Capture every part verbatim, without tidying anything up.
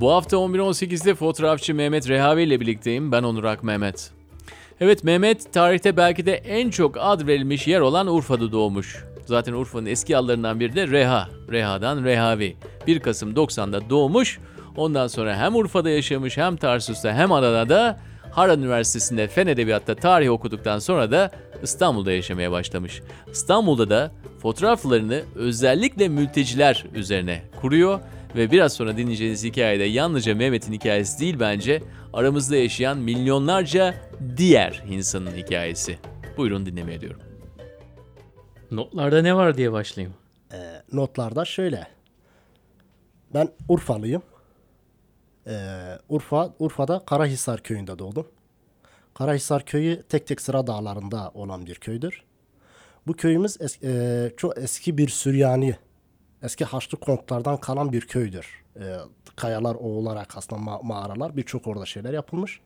Bu hafta on bir on sekizde fotoğrafçı Mehmet Rehavi ile birlikteyim. Ben Onurak Mehmet. Evet, Mehmet tarihte belki de en çok ad verilmiş yer olan Urfa'da doğmuş. Zaten Urfa'nın eski adlarından biri de Reha. Reha'dan Rehavi. bir Kasım doksan'da doğmuş. Ondan sonra hem Urfa'da yaşamış, hem Tarsus'ta, hem Adana'da, Harran Üniversitesi'nde Fen Edebiyat'ta tarih okuduktan sonra da İstanbul'da yaşamaya başlamış. İstanbul'da da fotoğraflarını özellikle mülteciler üzerine kuruyor ve biraz sonra dinleyeceğiniz hikayede yalnızca Mehmet'in hikayesi değil, bence aramızda yaşayan milyonlarca diğer insanın hikayesi. Buyurun dinlemeye diyorum. Notlarda ne var diye başlayayım. E, notlarda şöyle. Ben Urfalıyım. E, Urfa, Urfa'da Karahisar Köyü'nde doğdum. Karahisar Köyü tek tek sıra dağlarında olan bir köydür. Bu köyümüz es- e, çok eski bir Süryani, eski Haçlı kontlardan kalan bir köydür. E, kayalar oğularak aslında ma- mağaralar, birçok orada şeyler yapılmış.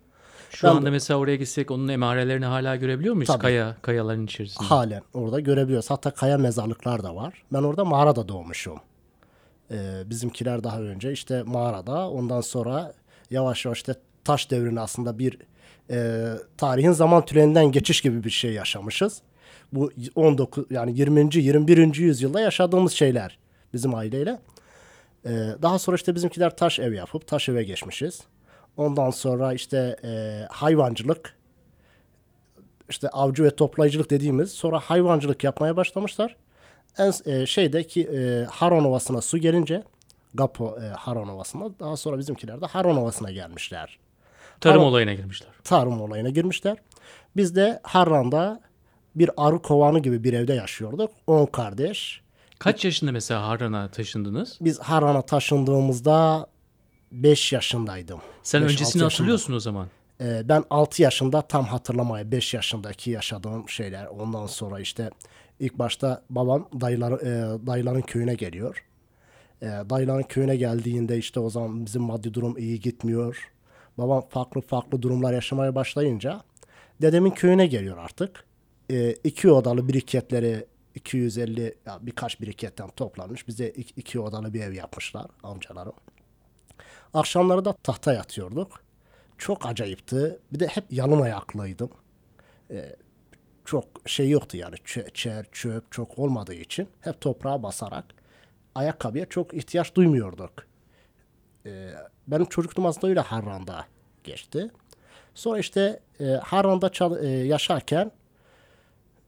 Şu ben anda de, mesela oraya gitsek onun emarelerini hala görebiliyor muyuz? Tabii, kaya kayaların içerisinde. Halen orada görebiliyoruz. Hatta kaya mezarlıklar da var. Ben orada mağarada doğmuşum. Ee, bizimkiler daha önce işte mağarada, ondan sonra yavaş yavaş işte taş devrini aslında bir e, tarihin zaman tünelinden geçiş gibi bir şey yaşamışız. Bu on dokuz yani yirminci yirmi birinci yüzyılda yaşadığımız şeyler bizim aileyle. Ee, daha sonra işte bizimkiler taş ev yapıp taş eve geçmişiz. Ondan sonra işte e, hayvancılık, işte avcı ve toplayıcılık dediğimiz, sonra hayvancılık yapmaya başlamışlar. En e, şeydeki e, Harran Ovası'na su gelince, GAP e, Harran Ovası'na, daha sonra bizimkiler de Harran Ovası'na gelmişler. Tarım Har- olayına girmişler. Tarım olayına girmişler. Biz de Harran'da bir arı kovanı gibi bir evde yaşıyorduk. On kardeş. Kaç yaşında mesela Harran'a taşındınız? Biz Harran'a taşındığımızda beş yaşındaydım. Sen beş, öncesini hatırlıyorsun o zaman. Ee, ben altı yaşında tam hatırlamaya, beş yaşındaki yaşadığım şeyler. Ondan sonra işte ilk başta babam dayılar, e, dayıların köyüne geliyor. E, dayıların köyüne geldiğinde işte o zaman bizim maddi durum iyi gitmiyor. Babam farklı farklı durumlar yaşamaya başlayınca dedemin köyüne geliyor artık. E, iki odalı biriketleri iki yüz elli ya birkaç biriketten toplanmış. Bize iki, iki odalı bir ev yapmışlar amcalarım. Akşamları da tahta yatıyorduk. Çok acayipti. Bir de hep yalın ayaklıydım. Ee, çok şey yoktu yani. Ç- çer, çöp çok olmadığı için hep toprağa basarak ayakkabıya çok ihtiyaç duymuyorduk. Ee, benim çocukluğum aslında öyle Harran'da geçti. Sonra işte e, Harran'da çal- e, yaşarken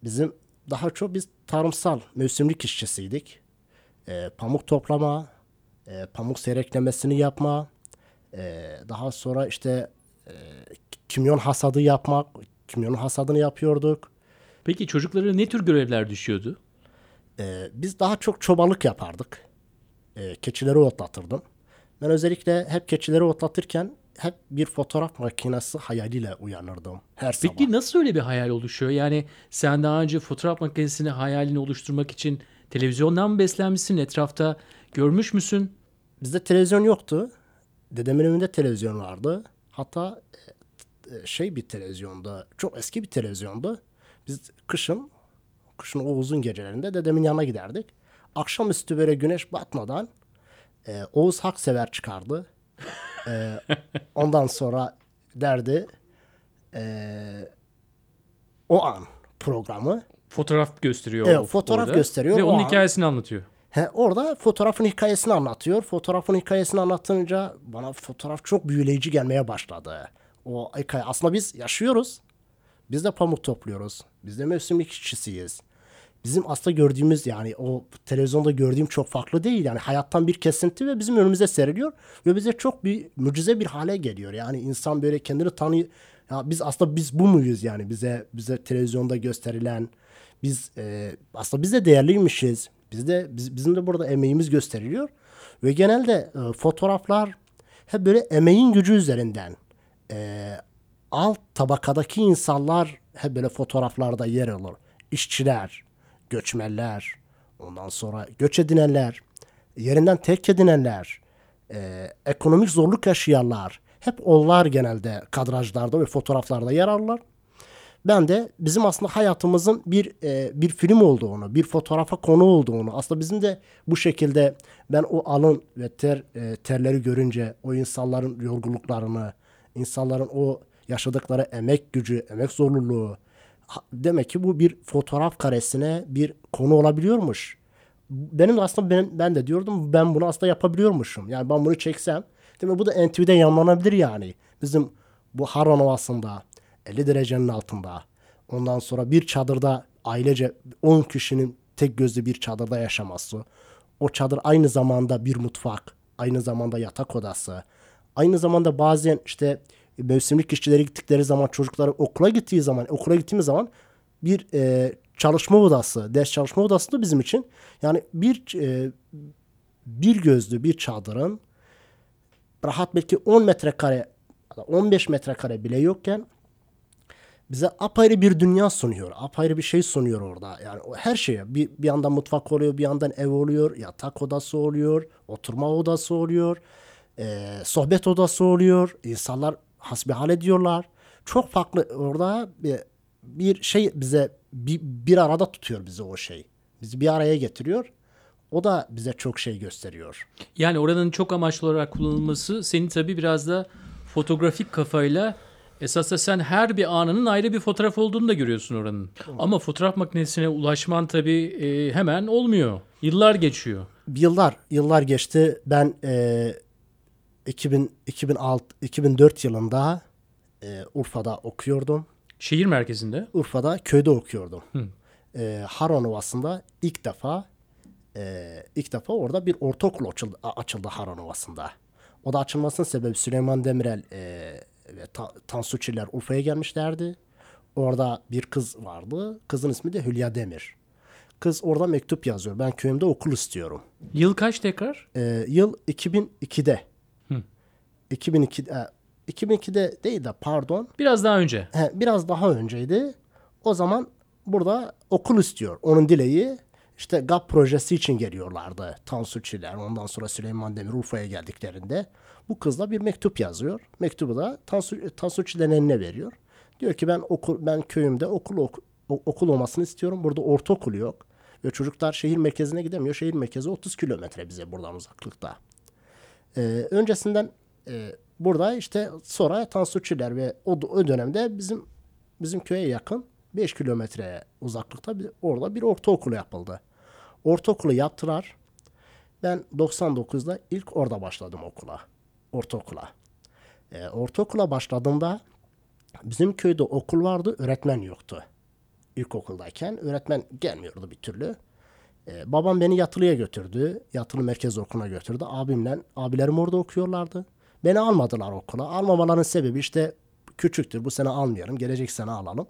bizim daha çok biz tarımsal mevsimlik işçisiydik. E, pamuk toplama, E, pamuk seyreklemesini yapma, e, daha sonra işte e, kimyon hasadı yapmak, kimyon hasadını yapıyorduk. Peki çocuklara ne tür görevler düşüyordu? E, biz daha çok çobanlık yapardık. E, keçileri otlatırdım. Ben özellikle hep keçileri otlatırken hep bir fotoğraf makinesi hayaliyle uyanırdım her Peki sabah. Peki nasıl öyle bir hayal oluşuyor? Yani sen daha önce fotoğraf makinesini, hayalini oluşturmak için televizyondan mı beslenmişsin, etrafta görmüş müsün? Bizde televizyon yoktu. Dedemin evinde televizyon vardı. Hatta şey bir televizyonda, çok eski bir televizyondu. Biz kışın, kışın o uzun gecelerinde dedemin yanına giderdik. Akşamüstü böyle güneş batmadan e, Oğuz Haksever çıkardı. e, ondan sonra derdi e, o an programı. Fotoğraf gösteriyor. Evet, fotoğraf orada gösteriyor. Ve onun an hikayesini anlatıyor. He, orada fotoğrafın hikayesini anlatıyor. Fotoğrafın hikayesini anlatınca bana fotoğraf çok büyüleyici gelmeye başladı. O hikaye. Aslında biz yaşıyoruz. Biz de pamuk topluyoruz. Biz de mevsimlik işçisiyiz. Bizim aslında gördüğümüz, yani o televizyonda gördüğüm çok farklı değil. Yani hayattan bir kesinti ve bizim önümüze seriliyor. Ve bize çok bir mucize bir hale geliyor. Yani insan böyle kendini tanıyor. Ya biz aslında biz bu muyuz yani? Bize bize televizyonda gösterilen, biz e, aslında biz de değerliymişiz. Biz de, biz, bizim de burada emeğimiz gösteriliyor. Ve genelde e, fotoğraflar hep böyle emeğin gücü üzerinden. E, alt tabakadaki insanlar hep böyle fotoğraflarda yer alır. İşçiler, göçmenler, ondan sonra göç edinenler, yerinden terk edinenler, e, ekonomik zorluk yaşayanlar. Hep onlar genelde kadrajlarda ve fotoğraflarda yer alırlar. Ben de bizim aslında hayatımızın bir e, bir film olduğunu, bir fotoğrafa konu olduğunu, aslında bizim de bu şekilde ben o alın ve ter e, terleri görünce o insanların yorgunluklarını, insanların o yaşadıkları emek gücü, emek zorluluğu, ha, demek ki bu bir fotoğraf karesine bir konu olabiliyormuş. Benim aslında ben, ben de diyordum ben bunu aslında yapabiliyormuşum. Yani ben bunu çeksem, değil mi? Bu da N T V'de yayınlanabilir yani. Bizim bu Harran Ovası'nda elli derecenin altında. Ondan sonra bir çadırda ailece on kişinin tek gözlü bir çadırda yaşaması. O çadır aynı zamanda bir mutfak, aynı zamanda yatak odası. Aynı zamanda bazen işte mevsimlik işçilere gittikleri zaman, çocukları okula gittiği zaman, okula gittiğimiz zaman bir e, çalışma odası, ders çalışma odası da bizim için. Yani bir e, bir gözlü bir çadırın rahat belki on metrekare, on beş metrekare bile yokken bize apayrı bir dünya sunuyor. Apayrı bir şey sunuyor orada. Yani her şeye. Bir, bir yandan mutfak oluyor, bir yandan ev oluyor, yatak odası oluyor, oturma odası oluyor, e, sohbet odası oluyor. İnsanlar hasbihal ediyorlar. Çok farklı orada bir, bir şey bize bir, bir arada tutuyor bizi o şey. Bizi bir araya getiriyor. O da bize çok şey gösteriyor. Yani oranın çok amaçlı olarak kullanılması seni tabii biraz da fotoğrafik kafayla esasında sen her bir anının ayrı bir fotoğraf olduğunu da görüyorsun oranın. Tamam. Ama fotoğraf makinesine ulaşman tabii e, hemen olmuyor. Yıllar geçiyor. Yıllar, yıllar geçti. Ben e, iki bin, iki bin altı, iki bin dört yılında e, Urfa'da okuyordum. Şehir merkezinde? Urfa'da köyde okuyordum. E, Harran Ovası'nda ilk defa e, ilk defa orada bir ortaokul açıldı, açıldı Harran Ovası'nda. O da açılmasının sebebi Süleyman Demirel e, ve ta, Tansu Çiller Urfa'ya gelmişlerdi. Orada bir kız vardı. Kızın ismi de Hülya Demir. Kız orada mektup yazıyor. Ben köyümde okul istiyorum. Yıl kaç tekrar? Ee, yıl iki bin ikide. Hı. iki bin ikide. iki bin ikide değil de pardon. Biraz daha önce. He, biraz daha önceydi. O zaman burada okul istiyor. Onun dileği işte G A P projesi için geliyorlardı. Tansu Çiller. Ondan sonra Süleyman Demir Urfa'ya geldiklerinde. Bu kızla bir mektup yazıyor. Mektubu da Tansu, Tansu Çiller'in eline veriyor. Diyor ki ben okul, ben köyümde okul ok, okul olmasını istiyorum. Burada ortaokul yok. Ve çocuklar şehir merkezine gidemiyor. Şehir merkezi otuz kilometre bize buradan uzaklıkta. Ee, öncesinden e, burada işte sonra Tansu Çiller ve o, o dönemde bizim bizim köye yakın beş kilometre uzaklıkta bir, orada bir ortaokulu yapıldı. Ortaokulu yaptılar. Ben doksan dokuzda ilk orada başladım okula. Ortaokula. E, ortaokula başladığımda bizim köyde okul vardı, öğretmen yoktu. İlkokuldayken öğretmen gelmiyordu bir türlü. E, babam beni Yatılı'ya götürdü. Yatılı Merkez Okulu'na götürdü. Abimle, abilerim orada okuyorlardı. Beni almadılar okula. Almamaların sebebi işte küçüktür. Bu sene almayalım, gelecek sene alalım.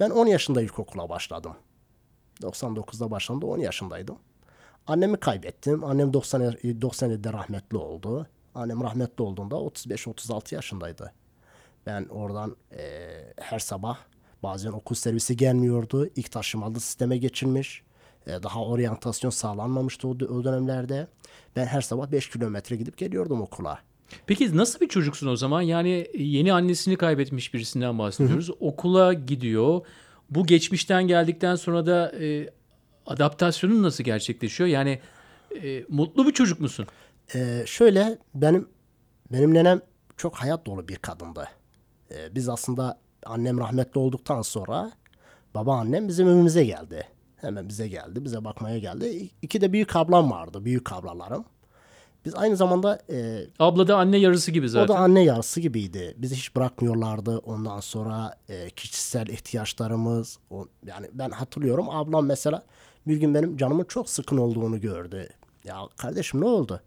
Ben on yaşında ilkokula başladım. doksan dokuzda başladım da on yaşındaydım. Annemi kaybettim. Annem doksan, doksan yedide rahmetli oldu. Annem rahmetli olduğunda otuz beş otuz altı yaşındaydı. Ben oradan e, her sabah bazen okul servisi gelmiyordu. İlk taşımalı sisteme geçilmiş. E, daha oryantasyon sağlanmamıştı o, o dönemlerde. Ben her sabah beş kilometre gidip geliyordum okula. Peki nasıl bir çocuksun o zaman? Yani yeni annesini kaybetmiş birisinden bahsediyoruz. Hı hı. Okula gidiyor. Bu geçmişten geldikten sonra da e, adaptasyonun nasıl gerçekleşiyor? Yani e, mutlu bir çocuk musun? Ee, şöyle benim benim nenem çok hayat dolu bir kadındı. Ee, biz aslında annem rahmetli olduktan sonra babaannem bizim evimize geldi. Hemen bize geldi. Bize bakmaya geldi. İki de büyük ablam vardı. Büyük ablalarım. Biz aynı zamanda e, abla da anne yarısı gibi zaten. O da anne yarısı gibiydi. Bizi hiç bırakmıyorlardı. Ondan sonra e, kişisel ihtiyaçlarımız o, yani ben hatırlıyorum ablam mesela bir gün benim canımın çok sıkın olduğunu gördü. Ya kardeşim ne oldu?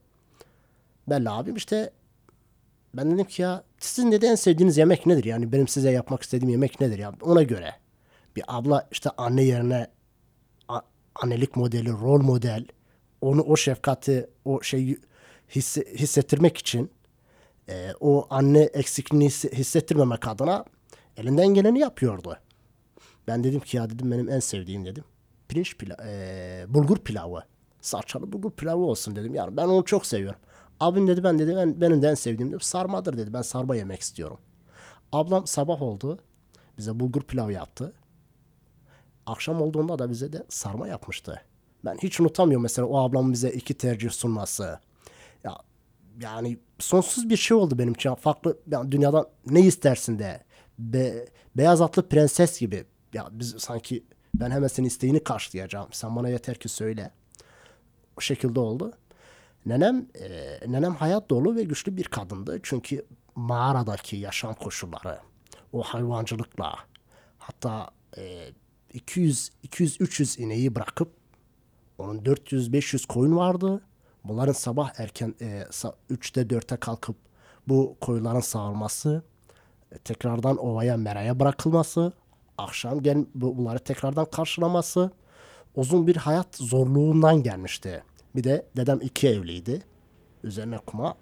Belli abim işte ben dedim ki ya sizin dedi en sevdiğiniz yemek nedir? Yani benim size yapmak istediğim yemek nedir? Ya ona göre bir abla işte anne yerine a- annelik modeli, rol model onu o şefkati, o şeyi hisse- hissettirmek için e, o anne eksikliğini hissettirmemek adına elinden geleni yapıyordu. Ben dedim ki ya dedim benim en sevdiğim dedim pirinç pila- e, bulgur pilavı, salçalı bulgur pilavı olsun dedim. Yani ben onu çok seviyorum. Abim dedi ben dedi ben, benim de en sevdiğim dedi, sarmadır dedi. Ben sarma yemek istiyorum. Ablam sabah oldu. Bize bulgur pilav yaptı. Akşam olduğunda da bize de sarma yapmıştı. Ben hiç unutamıyorum mesela o ablamın bize iki tercih sunması. Ya, yani sonsuz bir şey oldu benim için. Farklı yani dünyadan ne istersin de. Be, beyaz atlı prenses gibi. Ya biz sanki ben hemen senin isteğini karşılayacağım. Sen bana yeter ki söyle. O şekilde oldu. Nenem e, nenem hayat dolu ve güçlü bir kadındı. Çünkü mağaradaki yaşam koşulları, o hayvancılıkla, hatta e, iki yüz üç yüz ineği bırakıp onun dört yüz beş yüz koyun vardı. Bunların sabah erken e, üçte dörtte kalkıp bu koyunların sağılması, tekrardan ovaya meraya bırakılması, akşam gel bunları tekrardan karşılaması uzun bir hayat zorluğundan gelmişti. Bir de dedem iki evliydi. Üzerine kuma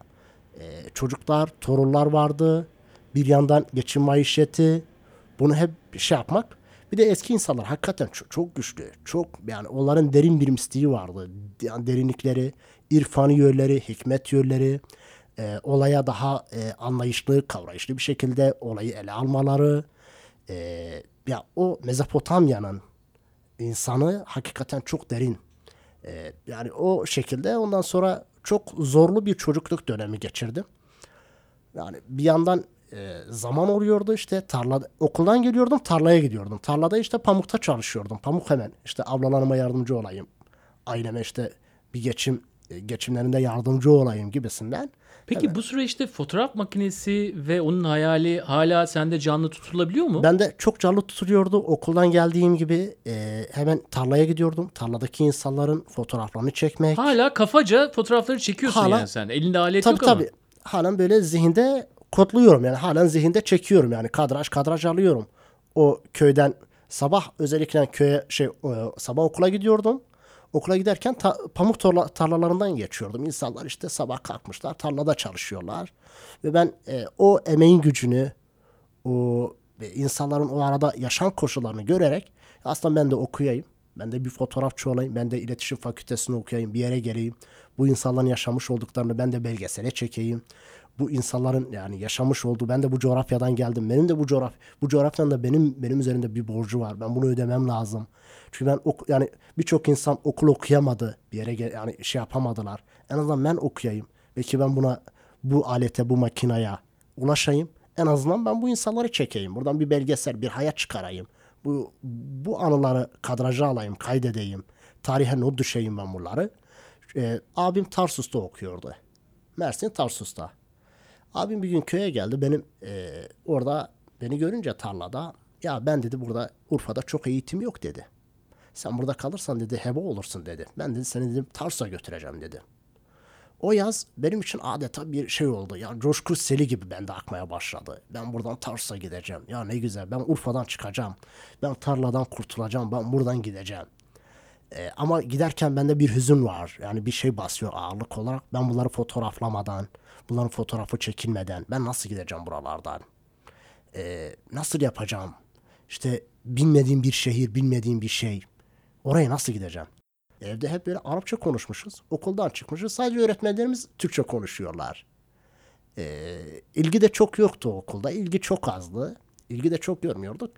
e, çocuklar, torunlar vardı. Bir yandan geçim maişeti. Bunu hep şey yapmak. Bir de eski insanlar hakikaten çok, çok güçlü. Çok yani onların derin bir mistiği vardı. Yani derinlikleri, irfani yönleri, hikmet yönleri, e, olaya daha e, anlayışlı, kavrayışlı bir şekilde olayı ele almaları. E, ya o Mezopotamya'nın insanı hakikaten çok derin. E, yani o şekilde ondan sonra çok zorlu bir çocukluk dönemi geçirdim. Yani bir yandan e, zaman oluyordu işte tarlada, okuldan geliyordum tarlaya gidiyordum. Tarlada işte pamukta çalışıyordum. Pamuk hemen işte ablalarıma yardımcı olayım. Aileme işte bir geçim geçimlerinde yardımcı olayım gibisinden. Peki hemen. Bu süreçte fotoğraf makinesi ve onun hayali hala sende canlı tutulabiliyor mu? Ben de çok canlı tutuluyordu. Okuldan geldiğim gibi e, hemen tarlaya gidiyordum. Tarladaki insanların fotoğraflarını çekmek. Hala kafaca fotoğrafları çekiyorsun hala, yani sen. Elinde alet tabii, yok ama. Tabii tabii. Halen böyle zihinde kodluyorum yani halen zihinde çekiyorum yani kadraj kadraj alıyorum. O köyden sabah özellikle köye şey sabah okula gidiyordum. Okula giderken ta, pamuk tarla, tarlalarından geçiyordum. İnsanlar işte sabah kalkmışlar tarlada çalışıyorlar ve ben e, o emeğin gücünü o insanların o arada yaşam koşullarını görerek aslında ben de okuyayım. Ben de bir fotoğrafçı olayım. Ben de iletişim fakültesini okuyayım. Bir yere geleyim. Bu insanların yaşamış olduklarını ben de belgesele çekeyim. Bu insanların yani yaşamış olduğu ben de bu coğrafyadan geldim. Benim de bu coğraf bu coğrafyanın da benim benim üzerinde bir borcu var. Ben bunu ödemem lazım. Çünkü ben ok, yani birçok insan okul okuyamadı. Bir yere gel, yani şey yapamadılar. En azından ben okuyayım. Belki ben buna bu alete, bu makinaya ulaşayım. En azından ben bu insanları çekeyim. Buradan bir belgesel, bir hayat çıkarayım. Bu bu anıları kadraja alayım, kaydedeyim. Tarihe not düşeyim ben bunları. Ee, abim Tarsus'ta okuyordu. Mersin Tarsus'ta. Abim bir gün köye geldi. Benim e, orada beni görünce tarlada ya ben dedi burada Urfa'da çok eğitim yok dedi. Sen burada kalırsan dedi heba olursun dedi. Ben dedi seni dedim Tarsus'a götüreceğim dedi. O yaz benim için adeta bir şey oldu. Yani coşku seli gibi bende akmaya başladı. Ben buradan Tarsus'a gideceğim. Ya ne güzel ben Urfa'dan çıkacağım. Ben tarladan kurtulacağım. Ben buradan gideceğim. Ee, ama giderken bende bir hüzün var. Yani bir şey basıyor ağırlık olarak. Ben bunları fotoğraflamadan, bunların fotoğrafı çekilmeden ben nasıl gideceğim buralardan? Ee, nasıl yapacağım? İşte bilmediğim bir şehir, bilmediğim bir şey. Oraya nasıl gideceğim? Evde hep böyle Arapça konuşmuşuz. Okuldan çıkmışız. Sadece öğretmenlerimiz Türkçe konuşuyorlar. Ee, ilgi de çok yoktu okulda. İlgi çok azdı. İlgi de çok görmüyorduk.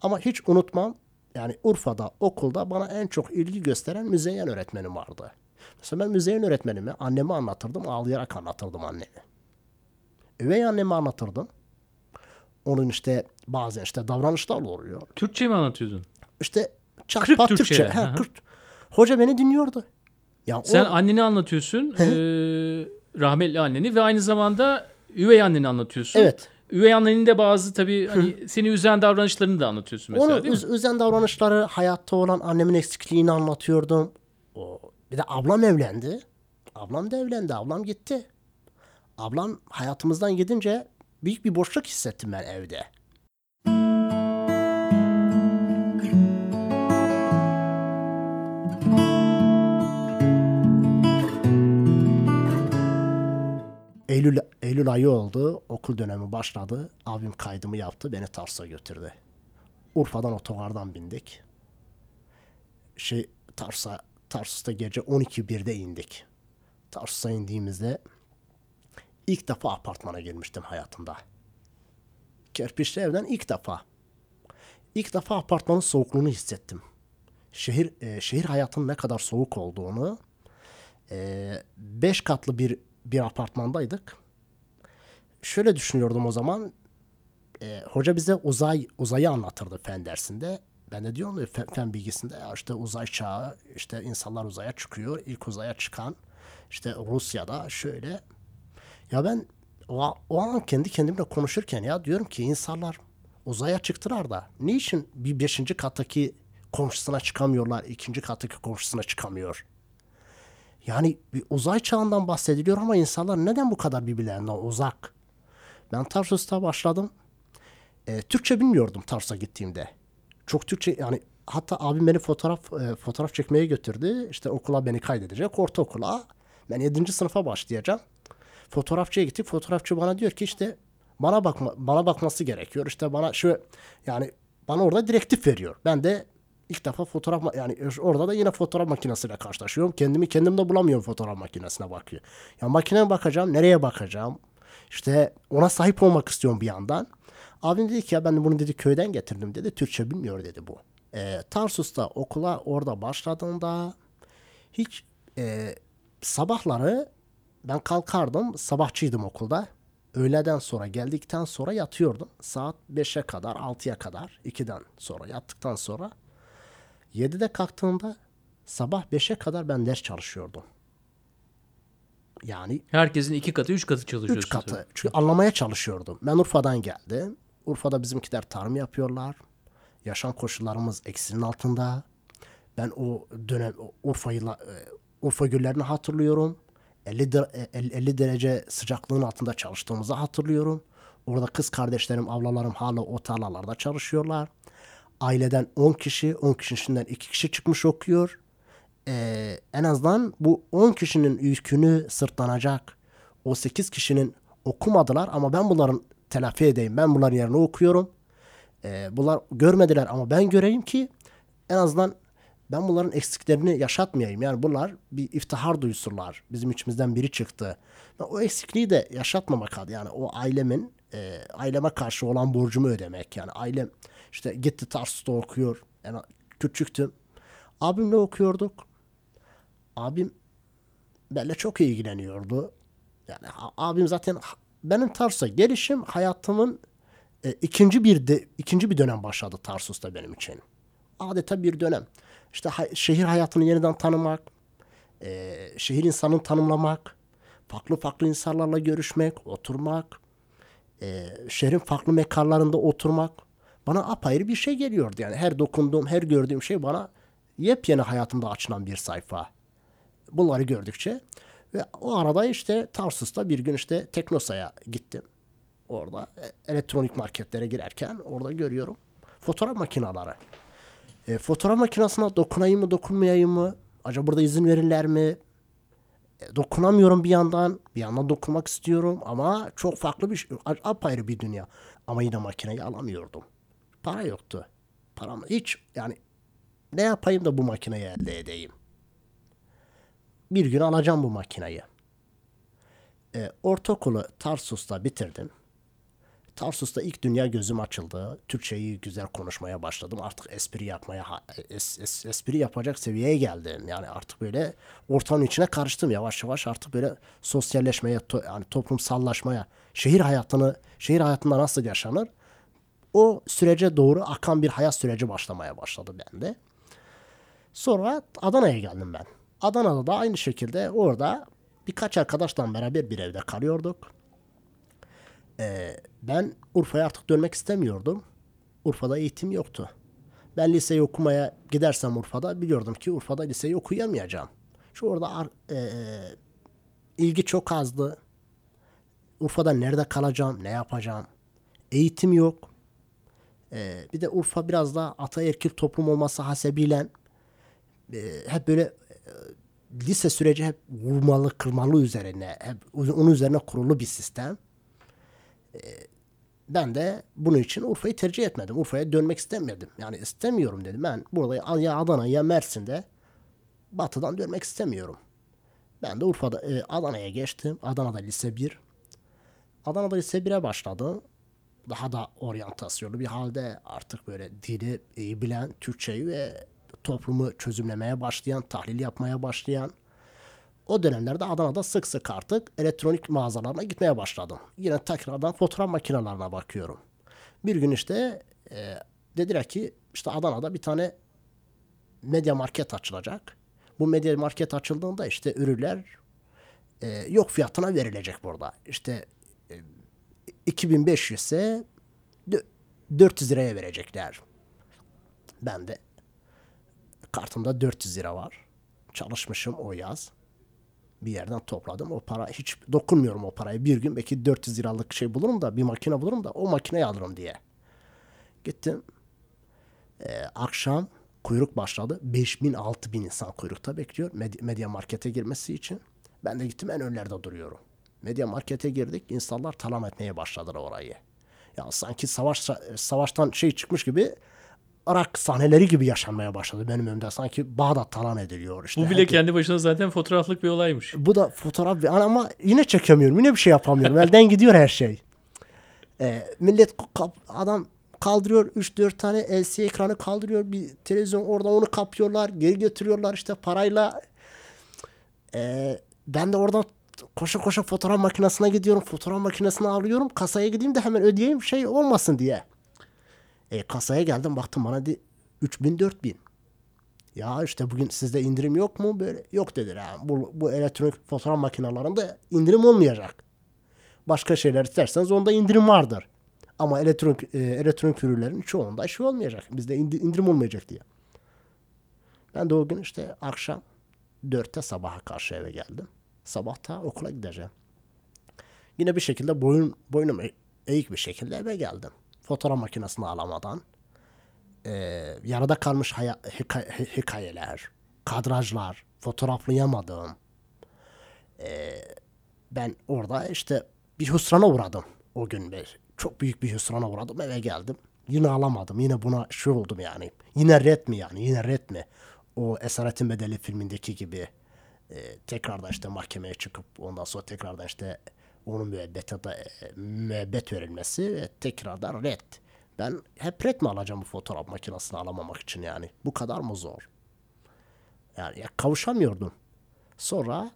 Ama hiç unutmam. Yani Urfa'da okulda bana en çok ilgi gösteren Müzeyyen öğretmenim vardı. Mesela ben Müzeyyen öğretmenime annemi anlatırdım. Ağlayarak anlatırdım annemi. Üvey annemi anlatırdım. Onun işte bazen işte davranışlar oluyor. Türkçe mi anlatıyordun? İşte çat pat Türkçe. Türkçe. Ha, Kürt. Hoca beni dinliyordu. Ya sen o... anneni anlatıyorsun. e, rahmetli anneni ve aynı zamanda üvey anneni anlatıyorsun. Evet. Üvey annenin de bazı tabii hani seni üzen davranışlarını da anlatıyorsun mesela. Onun değil mi? Üzen davranışları, hayatta olan annemin eksikliğini anlatıyordum. O, bir de ablam evlendi. Ablam da evlendi. Ablam gitti. Ablam hayatımızdan gidince büyük bir boşluk hissettim ben evde. Eylül, Eylül ayı oldu. Okul dönemi başladı. Abim kaydımı yaptı. Beni Tarsus'a götürdü. Urfa'dan otogardan bindik. Şey, Tarsus'a, Tarsus'ta gece on iki birde indik. Tarsus'a indiğimizde ilk defa apartmana girmiştim hayatımda. Kerpiçli evden ilk defa. İlk defa apartmanın soğukluğunu hissettim. Şehir e, şehir hayatının ne kadar soğuk olduğunu. E, beş katlı bir bir apartmandaydık. Şöyle düşünüyordum o zaman. E, hoca bize uzay uzayı anlatırdı fen dersinde. Ben de diyorum ya fen, fen bilgisinde işte uzay çağı, işte insanlar uzaya çıkıyor. İlk uzaya çıkan işte Rusya'da şöyle. Ya ben o, o an kendi kendimle konuşurken ya diyorum ki insanlar uzaya çıktılar da niçin bir beşinci kattaki komşusuna çıkamıyorlar, ikinci kattaki komşusuna çıkamıyor? Yani bir uzay çağından bahsediliyor ama insanlar neden bu kadar birbirlerinden uzak? Ben Tarsus'ta başladım. E, Türkçe bilmiyordum Tarsus'a gittiğimde. Çok Türkçe yani hatta abim beni fotoğraf e, fotoğraf çekmeye götürdü. İşte okula beni kaydedecek, ortaokula. Ben yedinci sınıfa başlayacağım. Fotoğrafçıya gittik. Fotoğrafçı bana diyor ki işte bana bakma, bana bakması gerekiyor. İşte bana şu yani bana orada direktif veriyor. Ben de İlk defa fotoğraf yani orada da yine fotoğraf makinesiyle karşılaşıyorum. Kendimi kendim de bulamıyorum, fotoğraf makinesine bakıyor. Ya makineye bakacağım, nereye bakacağım? İşte ona sahip olmak istiyorum bir yandan. Abim dedi ki ya ben bunu dedi köyden getirdim dedi. Türkçe bilmiyor dedi bu. E, Tarsus'ta okula orada başladığında hiç e, sabahları ben kalkardım. Sabahçıydım okulda. Öğleden sonra geldikten sonra yatıyordum. Saat beşe kadar, altıya kadar, ikiden sonra yattıktan sonra yedide kalktığımda sabah beşe kadar ben ders çalışıyordum. Yani herkesin iki katı, üç katı çalışıyordu. Üç katı. Tabii. Çünkü anlamaya çalışıyordum. Ben Urfa'dan geldim. Urfa'da bizimkiler tarım yapıyorlar. Yaşam koşullarımız eksinin altında. Ben o dönem Urfa'yı, Urfa göllerini hatırlıyorum. elli, elli derece sıcaklığın altında çalıştığımızı hatırlıyorum. Orada kız kardeşlerim, ablalarım hala o tarlalarda çalışıyorlar. Aileden on kişi, on kişinin içinden iki kişi çıkmış okuyor. Ee, en azından bu on kişinin yükünü sırtlanacak. O sekiz kişinin okumadılar ama ben bunların telafi edeyim. Ben bunların yerine okuyorum. Ee, bunlar görmediler ama ben göreyim ki en azından ben bunların eksiklerini yaşatmayayım. Yani bunlar bir iftihar duysunlar. Bizim içimizden biri çıktı. Ben o eksikliği de yaşatmamak adına yani o ailemin e, aileme karşı olan borcumu ödemek. Yani ailem İşte gitti Tarsus'ta okuyor. Yani küçüktüm. Abimle okuyorduk. Abim benimle çok ilgileniyordu. Yani abim zaten benim Tarsus'a gelişim hayatımın e, ikinci bir de, ikinci bir dönem başladı Tarsus'ta benim için. Adeta bir dönem. İşte ha, şehir hayatını yeniden tanımak, e, şehir insanını tanımlamak, farklı farklı insanlarla görüşmek, oturmak, e, şehrin farklı mekanlarında oturmak. Bana apayrı bir şey geliyordu yani her dokunduğum, her gördüğüm şey bana yepyeni hayatımda açılan bir sayfa. Bunları gördükçe ve o arada işte Tarsus'ta bir gün işte Teknosa'ya gittim. Orada elektronik marketlere girerken orada görüyorum fotoğraf makineleri. E, fotoğraf makinesine dokunayım mı, dokunmayayım mı? Acaba burada izin verirler mi? E, dokunamıyorum bir yandan, bir yandan dokunmak istiyorum ama çok farklı bir şey, apayrı bir dünya. Ama yine makineyi alamıyordum. Para yoktu. Param hiç yani ne yapayım da bu makineyi elde edeyim. Bir gün alacağım bu makineyi. E, ortaokulu Tarsus'ta bitirdim. Tarsus'ta ilk dünya gözüm açıldı. Türkçeyi güzel konuşmaya başladım. Artık espri yapmaya es, es, espri yapacak seviyeye geldim. Yani artık böyle ortamın içine karıştım yavaş yavaş. Artık böyle sosyalleşmeye, to, yani toplumsallaşmaya, şehir hayatını, şehir hayatında nasıl yaşanır? O sürece doğru akan bir hayat süreci başlamaya başladı bende. Sonra Adana'ya geldim ben. Adana'da da aynı şekilde orada birkaç arkadaşla beraber bir evde kalıyorduk. Ee, ben Urfa'ya artık dönmek istemiyordum. Urfa'da eğitim yoktu. Ben liseyi okumaya gidersem Urfa'da biliyordum ki Urfa'da liseyi okuyamayacağım. Şu orada e, ilgi çok azdı. Urfa'da nerede kalacağım, ne yapacağım? Eğitim yok. Ee, bir de Urfa biraz daha ataerkil toplum olması hasebiyle e, hep böyle e, lise süreci hep vurmalı, kırmalı üzerine, hep onun üzerine kurulu bir sistem. E, ben de bunun için Urfa'yı tercih etmedim. Urfa'ya dönmek istemedim. Yani istemiyorum dedim. Ben burada ya Adana ya Mersin'de batıdan dönmek istemiyorum. Ben de Urfa'da e, Adana'ya geçtim. Adana'da lise bir. Adana'da lise bire başladım. daha da oryantasyonlu bir halde artık böyle dili iyi bilen, Türkçeyi ve toplumu çözümlemeye başlayan, tahlil yapmaya başlayan. O dönemlerde Adana'da sık sık artık elektronik mağazalarına gitmeye başladım. Yine tekrardan fotoğraf makinelerine bakıyorum. Bir gün işte e, dediler ki işte Adana'da bir tane MediaMarkt açılacak. Bu MediaMarkt açıldığında işte ürünler e, yok fiyatına verilecek burada. İşte e, iki bin beş yüz ise dört yüz liraya verecekler. Ben de kartımda dört yüz lira var. Çalışmışım o yaz. Bir yerden topladım. O para hiç dokunmuyorum o parayı. Bir gün belki dört yüz liralık şey bulurum da bir makine bulurum da o makineyi alırım diye. Gittim. Ee, akşam kuyruk başladı. beş bin altı bin insan kuyrukta bekliyor. Med- MediaMarkt'e girmesi için. Ben de gittim en önlerde duruyorum. MediaMarkt'e girdik. İnsanlar talan etmeye başladılar orayı. Ya sanki savaş savaştan şey çıkmış gibi Irak sahneleri gibi yaşanmaya başladı benim önümde. Sanki Bağdat talan ediliyor işte. Bu bile herkes... kendi başına zaten fotoğraflık bir olaymış. Bu da fotoğraf bir... ama yine çekemiyorum. Yine bir şey yapamıyorum. Elden gidiyor her şey. Ee, millet adam kaldırıyor. üç dört tane L C D ekranı kaldırıyor. Bir televizyon oradan onu kapıyorlar. Geri götürüyorlar işte parayla. Ee, ben de oradan koşa koşa fotoğraf makinesine gidiyorum. Fotoğraf makinesini alıyorum. Kasaya gideyim de hemen ödeyeyim şey olmasın diye. E, kasaya geldim baktım bana de üç bin dört bin. Ya işte bugün sizde indirim yok mu? Böyle yok dediler. Yani bu, bu elektronik fotoğraf makinelerinde indirim olmayacak. Başka şeyler isterseniz onda indirim vardır. Ama elektronik e, elektronik ürünlerin çoğunda şey olmayacak. Bizde indirim olmayacak diye. Ben de o gün işte akşam dörtte sabaha karşı eve geldim. Sabahta okula gideceğim. Yine bir şekilde boyun boynum eğik bir şekilde eve geldim. Fotoğraf makinesini alamadan e, yarıda kalmış haya, hikay, hikayeler, kadrajlar, fotoğraflayamadığım. E, ben orada işte bir hüsrana uğradım o gün. Bir, çok büyük bir hüsrana uğradım. Eve geldim. Yine alamadım. Yine buna şey oldum yani. Yine ret mi yani? Yine ret mi? O Esaretin Bedeli filmindeki gibi e, tekrardan işte mahkemeye çıkıp ondan sonra tekrardan işte onun müebbete de müebbet verilmesi ve tekrardan red. Ben hep red mi alacağım bu fotoğraf makinesini alamamak için yani? Bu kadar mı zor? Yani ya kavuşamıyordum. Sonra...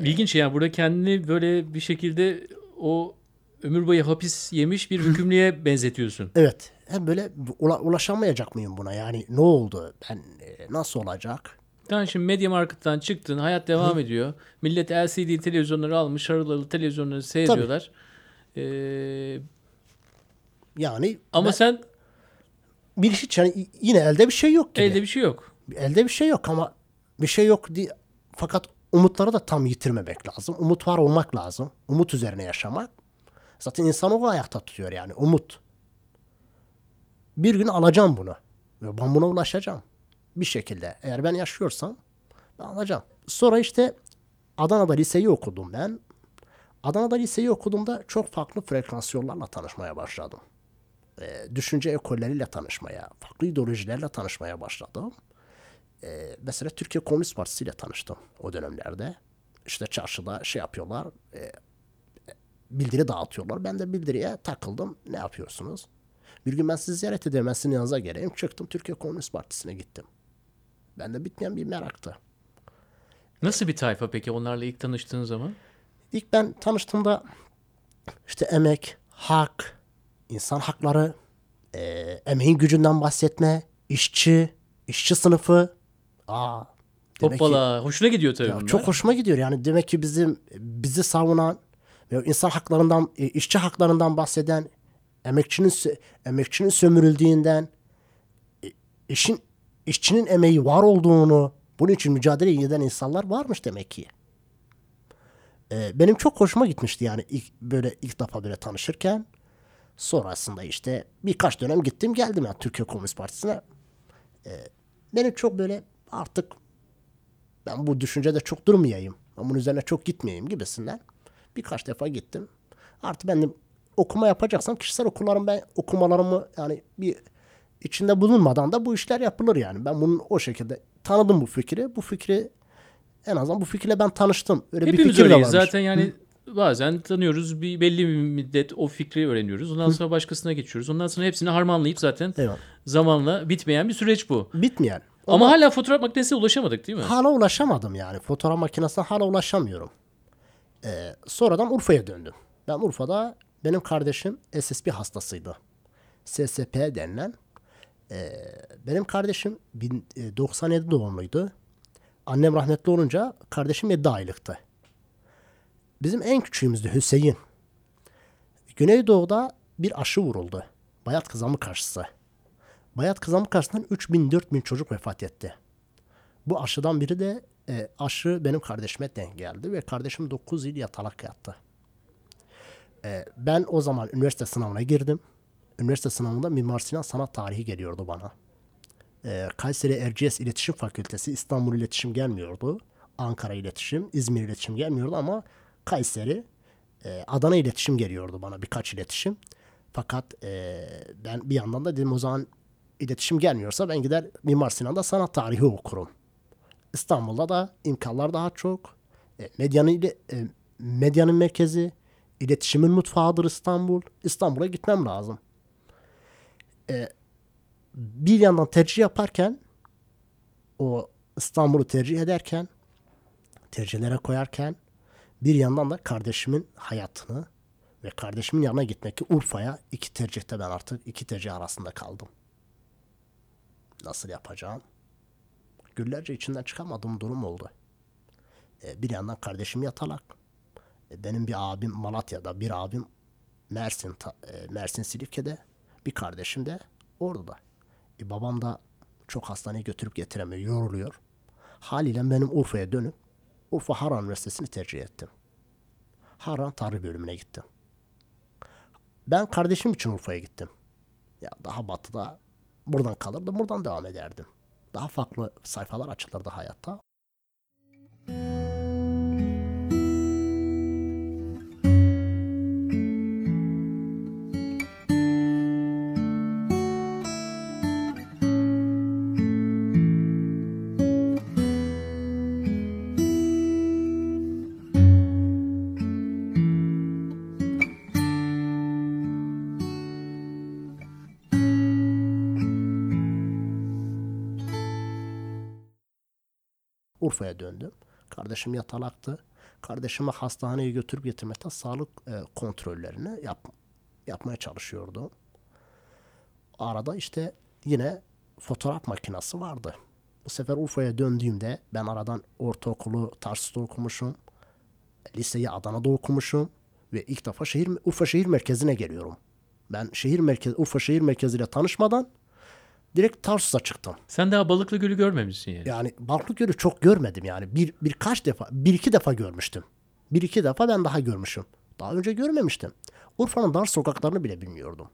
İlginç yani burada kendini böyle bir şekilde o ömür boyu hapis yemiş bir hükümlüye benzetiyorsun. Evet. Hem böyle ula- ulaşamayacak mıyım buna? Yani ne oldu? Ben nasıl olacak? Yani şimdi MediaMarkt'tan çıktın, hayat devam Hı. ediyor. Millet L C D televizyonları almış, harıl televizyonları seyrediyorlar. Ee, yani ama ben, sen bir hiç yani yine elde bir şey yok gibi. Elde bir şey yok. Elde bir şey yok ama bir şey yok diye. Fakat umutları da tam yitirmemek lazım. Umut var olmak lazım. Umut üzerine yaşamak. Zaten insan o ayakta tutuyor yani umut. Bir gün alacağım bunu. Ben buna ulaşacağım. Bir şekilde eğer ben yaşıyorsam ben alacağım. Sonra işte Adana'da liseyi okudum ben. Adana'da liseyi okuduğumda çok farklı frekans yollarla tanışmaya başladım. E, düşünce ekolleriyle tanışmaya, farklı ideolojilerle tanışmaya başladım. E, mesela Türkiye Komünist Partisi ile tanıştım o dönemlerde. İşte çarşıda şey yapıyorlar, e, bildiri dağıtıyorlar. Ben de bildiriye takıldım. Ne yapıyorsunuz? Bir gün ben sizi ziyaret edeyim, ben sizin yanınıza geleyim. Çıktım Türkiye Komünist Partisi'ne gittim. Bende bitmeyen bir meraktı. Nasıl bir tayfa peki onlarla ilk tanıştığın zaman? İlk ben tanıştığımda işte emek, hak, insan hakları, e, emeğin gücünden bahsetme, işçi, işçi sınıfı. Aa, hoppala ki, hoşuna gidiyor tabii. Ya, çok hoşuma gidiyor yani demek ki bizim bizi savunan, insan haklarından, işçi haklarından bahseden, emekçinin emekçinin sömürüldüğünden, işin İşçinin emeği var olduğunu, bunun için mücadele eden insanlar varmış demek ki. Ee, benim çok hoşuma gitmişti yani ilk, böyle ilk defa böyle tanışırken. Sonrasında işte birkaç dönem gittim geldim yani Türkiye Komünist Partisi'ne. Ee, benim çok böyle artık ben bu düşüncede çok durmayayım, bunun üzerine çok gitmeyeyim gibisinden birkaç defa gittim. Artık ben de okuma yapacaksam kişisel okullarım ben okumalarımı yani bir İçinde bulunmadan da bu işler yapılır yani. Ben bunun o şekilde tanıdım bu fikri. Bu fikri en azından bu fikirle ben tanıştım. Öyle hepimiz bir fikir de varmış. Zaten yani bazen tanıyoruz, bir belli bir müddet o fikri öğreniyoruz. Ondan sonra başkasına geçiyoruz. Ondan sonra hepsini harmanlayıp zaten Eyvallah. zamanla bitmeyen bir süreç bu. Bitmeyen. Ama, Ama hala fotoğraf makinesine ulaşamadık değil mi? Hala ulaşamadım yani. Fotoğraf makinesine hala ulaşamıyorum. Ee, sonradan Urfa'ya döndüm. Ben Urfa'da, benim kardeşim S S B hastasıydı. S S P denilen. Ee, benim kardeşim bin doksan yedi doğumluydu. Annem rahmetli olunca kardeşim yedi aylıktı. Bizim en küçüğümüzdü Hüseyin. Güneydoğu'da bir aşı vuruldu. Bayat kızamık aşısı. Bayat kızamık aşısından üç bin dört bin çocuk vefat etti. Bu aşıdan biri de e, aşı benim kardeşime denk geldi ve kardeşim dokuz yıl yatalak yattı. E, ben o zaman üniversite sınavına girdim. Üniversite sınavında Mimar Sinan sanat tarihi geliyordu bana. E, Kayseri R G S İletişim Fakültesi, İstanbul İletişim gelmiyordu. Ankara İletişim, İzmir İletişim gelmiyordu ama Kayseri, e, Adana İletişim geliyordu bana, birkaç iletişim. Fakat e, ben bir yandan da dedim o zaman iletişim gelmiyorsa ben gider Mimar Sinan'da sanat tarihi okurum. İstanbul'da da imkanlar daha çok. E, medyanın, e, medyanın merkezi, iletişimin mutfağıdır İstanbul. İstanbul'a gitmem lazım. E, bir yandan tercih yaparken, o İstanbul'u tercih ederken, tercihlere koyarken bir yandan da kardeşimin hayatını ve kardeşimin yanına gitmek ki Urfa'ya iki tercihte ben artık iki tercih arasında kaldım. Nasıl yapacağım? Günlerce içinden çıkamadığım durum oldu. Ee, bir yandan kardeşim yatalak. Ee, benim bir abim Malatya'da, bir abim Mersin, e, Mersin Silifke'de, bir kardeşim de Ordu'da. E, babam da çok hastaneye götürüp getiremiyor, yoruluyor. Haliyle benim Urfa'ya dönüp Urfa Harran Üniversitesi'ni tercih ettim. Harran Tarih bölümüne gittim. Ben kardeşim için Urfa'ya gittim. Ya daha batıda buradan kalırdım, buradan devam ederdim. Daha farklı sayfalar açılırdı hayatta. Urfa'ya döndüm. Kardeşim yatalaktı. Kardeşimi hastaneye götürüp getirmekte sağlık e, kontrollerini yap, yapmaya çalışıyordu. Arada işte yine fotoğraf makinesi vardı. Bu sefer Urfa'ya döndüğümde ben aradan ortaokulu Tarsus'ta okumuşum. Liseyi Adana'da okumuşum. Ve ilk defa şehir, Urfa şehir merkezine geliyorum. Ben şehir merkezi, Urfa şehir merkeziyle tanışmadan direkt Tarsus'a çıktım. Sen daha Balıklı Gölü görmemişsin yani. Yani Balıklı Gölü çok görmedim yani. Bir birkaç defa, bir iki defa görmüştüm. Bir iki defa ben daha görmüşüm. Daha önce görmemiştim. Urfa'nın dar sokaklarını bile bilmiyordum.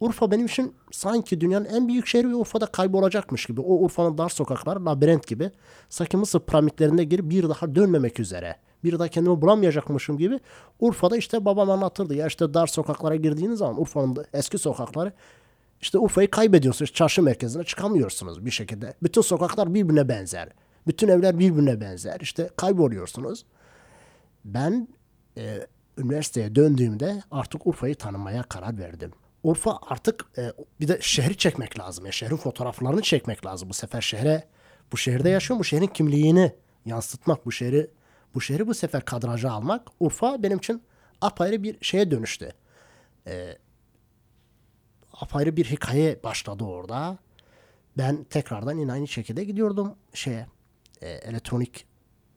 Urfa benim için sanki dünyanın en büyük şehri ve Urfa'da kaybolacakmış gibi. O Urfa'nın dar sokakları labirent gibi. Sanki Mısır piramitlerine girip bir daha dönmemek üzere. Bir daha kendimi bulamayacakmışım gibi. Urfa'da işte babam anlatırdı. Ya işte dar sokaklara girdiğiniz zaman Urfa'nın eski sokakları, İşte Urfa'yı kaybediyorsunuz. Çarşı merkezine çıkamıyorsunuz bir şekilde. Bütün sokaklar birbirine benzer. Bütün evler birbirine benzer. İşte kayboluyorsunuz. Ben e, üniversiteye döndüğümde artık Urfa'yı tanımaya karar verdim. Urfa artık e, bir de şehri çekmek lazım. Yani şehrin fotoğraflarını çekmek lazım. Bu sefer şehre, bu şehirde yaşıyorum. Bu şehrin kimliğini yansıtmak. Bu şehri bu şehri bu sefer kadraja almak. Urfa benim için apayrı bir şeye dönüştü. Evet. Apayrı bir hikaye başladı orada. Ben tekrardan yine aynı şekilde gidiyordum şeye, e, elektronik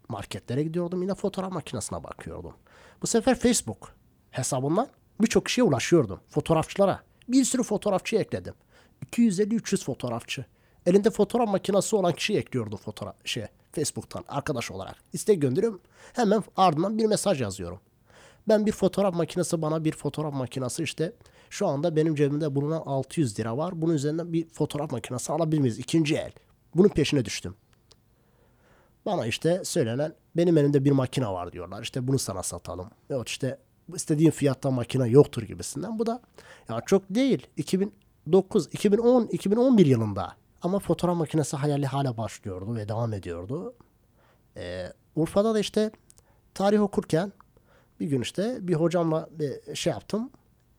marketlere gidiyordum. Yine fotoğraf makinesine bakıyordum. Bu sefer Facebook hesabından birçok kişiye ulaşıyordum. Fotoğrafçılara. Bir sürü fotoğrafçı ekledim. iki yüz elli üç yüz fotoğrafçı. Elinde fotoğraf makinesi olan kişiyi ekliyordum fotoğraf, şeye, Facebook'tan arkadaş olarak. İstek gönderiyorum. Hemen ardından bir mesaj yazıyorum. Ben bir fotoğraf makinesi, bana bir fotoğraf makinesi işte şu anda benim cebimde bulunan altı yüz lira var. Bunun üzerinden bir fotoğraf makinesi alabilir miyiz? İkinci el. Bunun peşine düştüm. Bana işte söylenen benim elimde bir makine var diyorlar. İşte bunu sana satalım. Yok işte istediğin fiyatta makine yoktur gibisinden. Bu da ya çok değil. iki bin dokuz, iki bin on, iki bin on bir yılında. Ama fotoğraf makinesi hayali hala başlıyordu ve devam ediyordu. Ee, Urfa'da da işte tarih okurken Bir gün işte bir hocamla bir şey yaptım.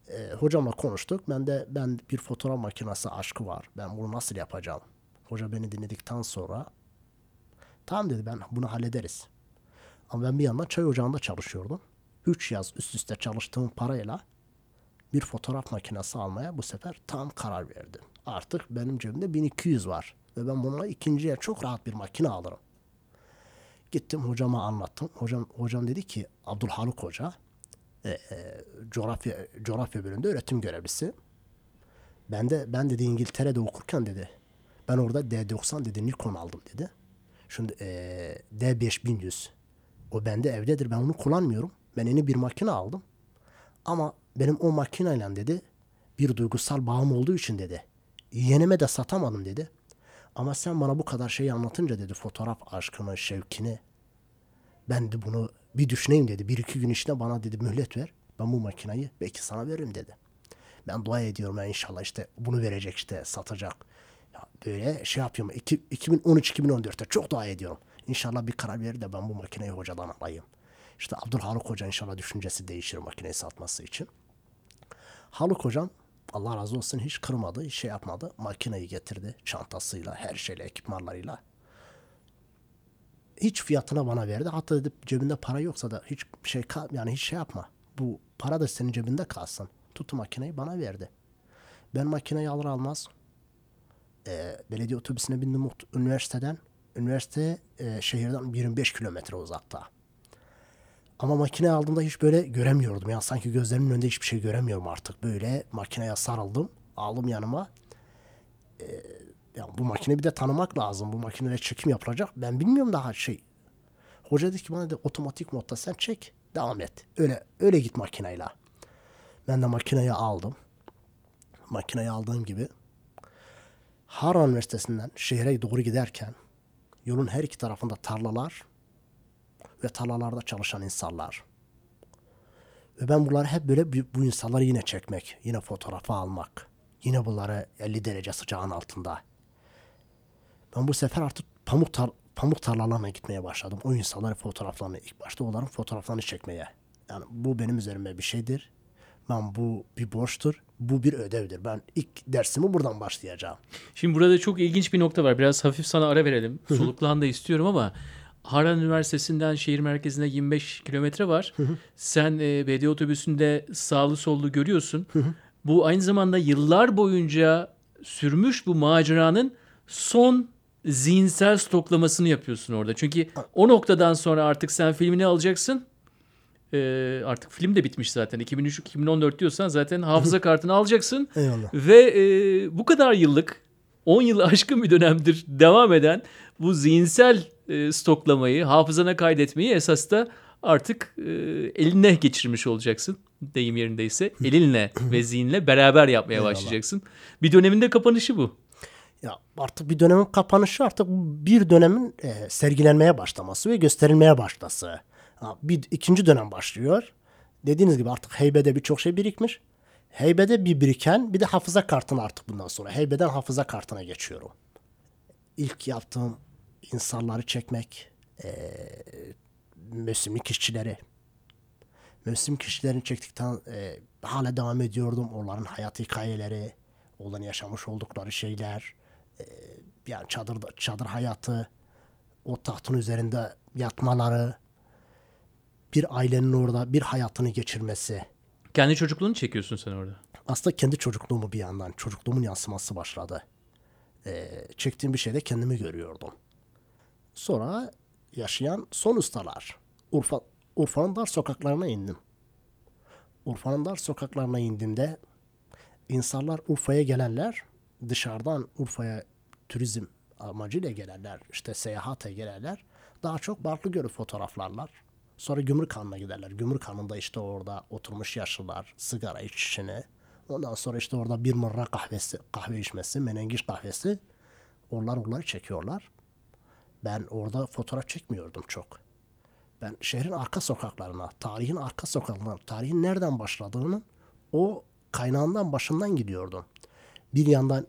E, hocamla konuştuk. Ben de ben bir fotoğraf makinesi aşkı var. Ben bunu nasıl yapacağım? Hoca beni dinledikten sonra tamam dedi, ben bunu hallederiz. Ama ben bir yandan çay ocağında çalışıyordum. Üç yaz üst üste çalıştığım parayla bir fotoğraf makinesi almaya bu sefer tam karar verdim. Artık benim cebimde bin iki yüz var. Ve ben bununla ikinciye çok rahat bir makine alırım. Gittim hocama anlattım. Hocam hocam dedi ki, Abdülhaluk Hoca e, e, coğrafya coğrafya bölümünde öğretim görevlisi. Ben de ben dedi İngiltere'de okurken dedi ben orada D doksan dedi Nikon aldım dedi. Şimdi e, D beş bin yüz o bende evdedir, ben onu kullanmıyorum. Ben yeni bir makine aldım. Ama benim o makineyle dedi bir duygusal bağım olduğu için dedi yenime de satamadım dedi. Ama sen bana bu kadar şeyi anlatınca dedi fotoğraf aşkını, şevkini, ben de bunu bir düşüneyim dedi. Bir iki gün içinde bana dedi mühlet ver. Ben bu makineyi belki sana veririm dedi. Ben dua ediyorum ya, inşallah işte bunu verecek, işte satacak. Ya böyle şey yapıyorum. iki bin on üç iki bin on dörtte çok dua ediyorum. İnşallah bir karar verir de ben bu makineyi hocadan alayım. İşte Abdülhaluk Hoca inşallah düşüncesi değişir makineyi satması için. Haluk Hocam Allah razı olsun hiç kırmadı, hiç şey yapmadı. Makineyi getirdi çantasıyla, her şeyle, ekipmanlarıyla. Hiç fiyatına bana verdi. Hatta dedi cebinde para yoksa da hiç şey yani hiç şey yapma. Bu para da senin cebinde kalsın. Tuttu makineyi bana verdi. Ben makineyi alır almaz e, belediye otobüsüne bindim üniversiteden. Üniversite e, şehirden yirmi beş kilometre uzakta. Ama makine aldığımda hiç böyle göremiyordum. Yani sanki gözlerimin önünde hiçbir şey göremiyorum artık. Böyle makineye sarıldım. Aldım yanıma. Ee, yani bu makine bir de tanımak lazım. Bu makineyle çekim yapılacak. Ben bilmiyorum daha şey. Hoca dedi ki bana, de otomatik modda sen çek. Devam et. Öyle öyle git makineyle. Ben de makineyi aldım. Makineyi aldığım gibi Harran Üniversitesi'nden şehre doğru giderken yolun her iki tarafında tarlalar ve tarlalarda çalışan insanlar. Ve ben bunları hep böyle bu insanları yine çekmek, yine fotoğrafı almak, yine bunları elli derece sıcağın altında. Ben bu sefer artık pamuk, tar- pamuk tarlalarına gitmeye başladım. O insanların fotoğraflarını, ilk başta onların fotoğraflarını çekmeye. Yani bu benim üzerime bir şeydir. Ben bu bir borçtur. Bu bir ödevdir. Ben ilk dersimi buradan başlayacağım. Şimdi burada çok ilginç bir nokta var. Biraz hafif sana ara verelim. Soluklan da istiyorum ama Harran Üniversitesi'nden şehir merkezine yirmi beş kilometre var. Hı hı. Sen e, belediye otobüsünde sağlı sollu görüyorsun. Hı hı. Bu aynı zamanda yıllar boyunca sürmüş bu maceranın son zihinsel stoklamasını yapıyorsun orada. Çünkü o noktadan sonra artık sen filmini alacaksın. E, artık film de bitmiş zaten. iki bin üç iki bin on dört diyorsan zaten hafıza kartını alacaksın. Eyvallah. Ve e, bu kadar yıllık, on yılı aşkın bir dönemdir devam eden bu zihinsel stoklamayı, hafızana kaydetmeyi esas da artık e, eline geçirmiş olacaksın. Deyim yerindeyse elinle ve zihinle beraber yapmaya eyvallah başlayacaksın. Bir dönemin de kapanışı bu. Ya artık bir dönemin kapanışı, artık bir dönemin e, sergilenmeye başlaması ve gösterilmeye başlası. Ha, bir ikinci dönem başlıyor. Dediğiniz gibi artık heybede birçok şey birikmiş. Heybede bir biriken, bir de hafıza kartına, artık bundan sonra heybeden hafıza kartına geçiyorum. İlk yaptığım İnsanları çekmek, e, mevsimlik işçileri. Mevsimlik işçilerini çektikten e, hala devam ediyordum. Onların hayat hikayeleri, onların yaşamış oldukları şeyler, e, yani çadır, çadır hayatı, o tahtın üzerinde yatmaları, bir ailenin orada bir hayatını geçirmesi. Kendi çocukluğunu çekiyorsun sen orada. Aslında kendi çocukluğumu bir yandan, çocukluğumun yansıması başladı. E, çektiğim bir şeyde kendimi görüyordum. Sonra yaşayan son ustalar. Urfa, Urfa'nın dar sokaklarına indim. Urfa'nın dar sokaklarına indiğimde insanlar, Urfa'ya gelenler, dışarıdan Urfa'ya turizm amacıyla gelenler, işte seyahate gelenler daha çok Balıklı Gölü fotoğraflarlar. Sonra Gümrükhanı'na giderler. Gümrükhanı'nda işte orada oturmuş yaşlılar, sigara içişini. Ondan sonra işte orada bir mırra kahvesi, kahve içmesi, menengiç kahvesi. Onlar onları çekiyorlar. Ben orada fotoğraf çekmiyordum çok. Ben şehrin arka sokaklarına, tarihin arka sokaklarına, tarihin nereden başladığını o kaynağından, başından gidiyordum. Bir yandan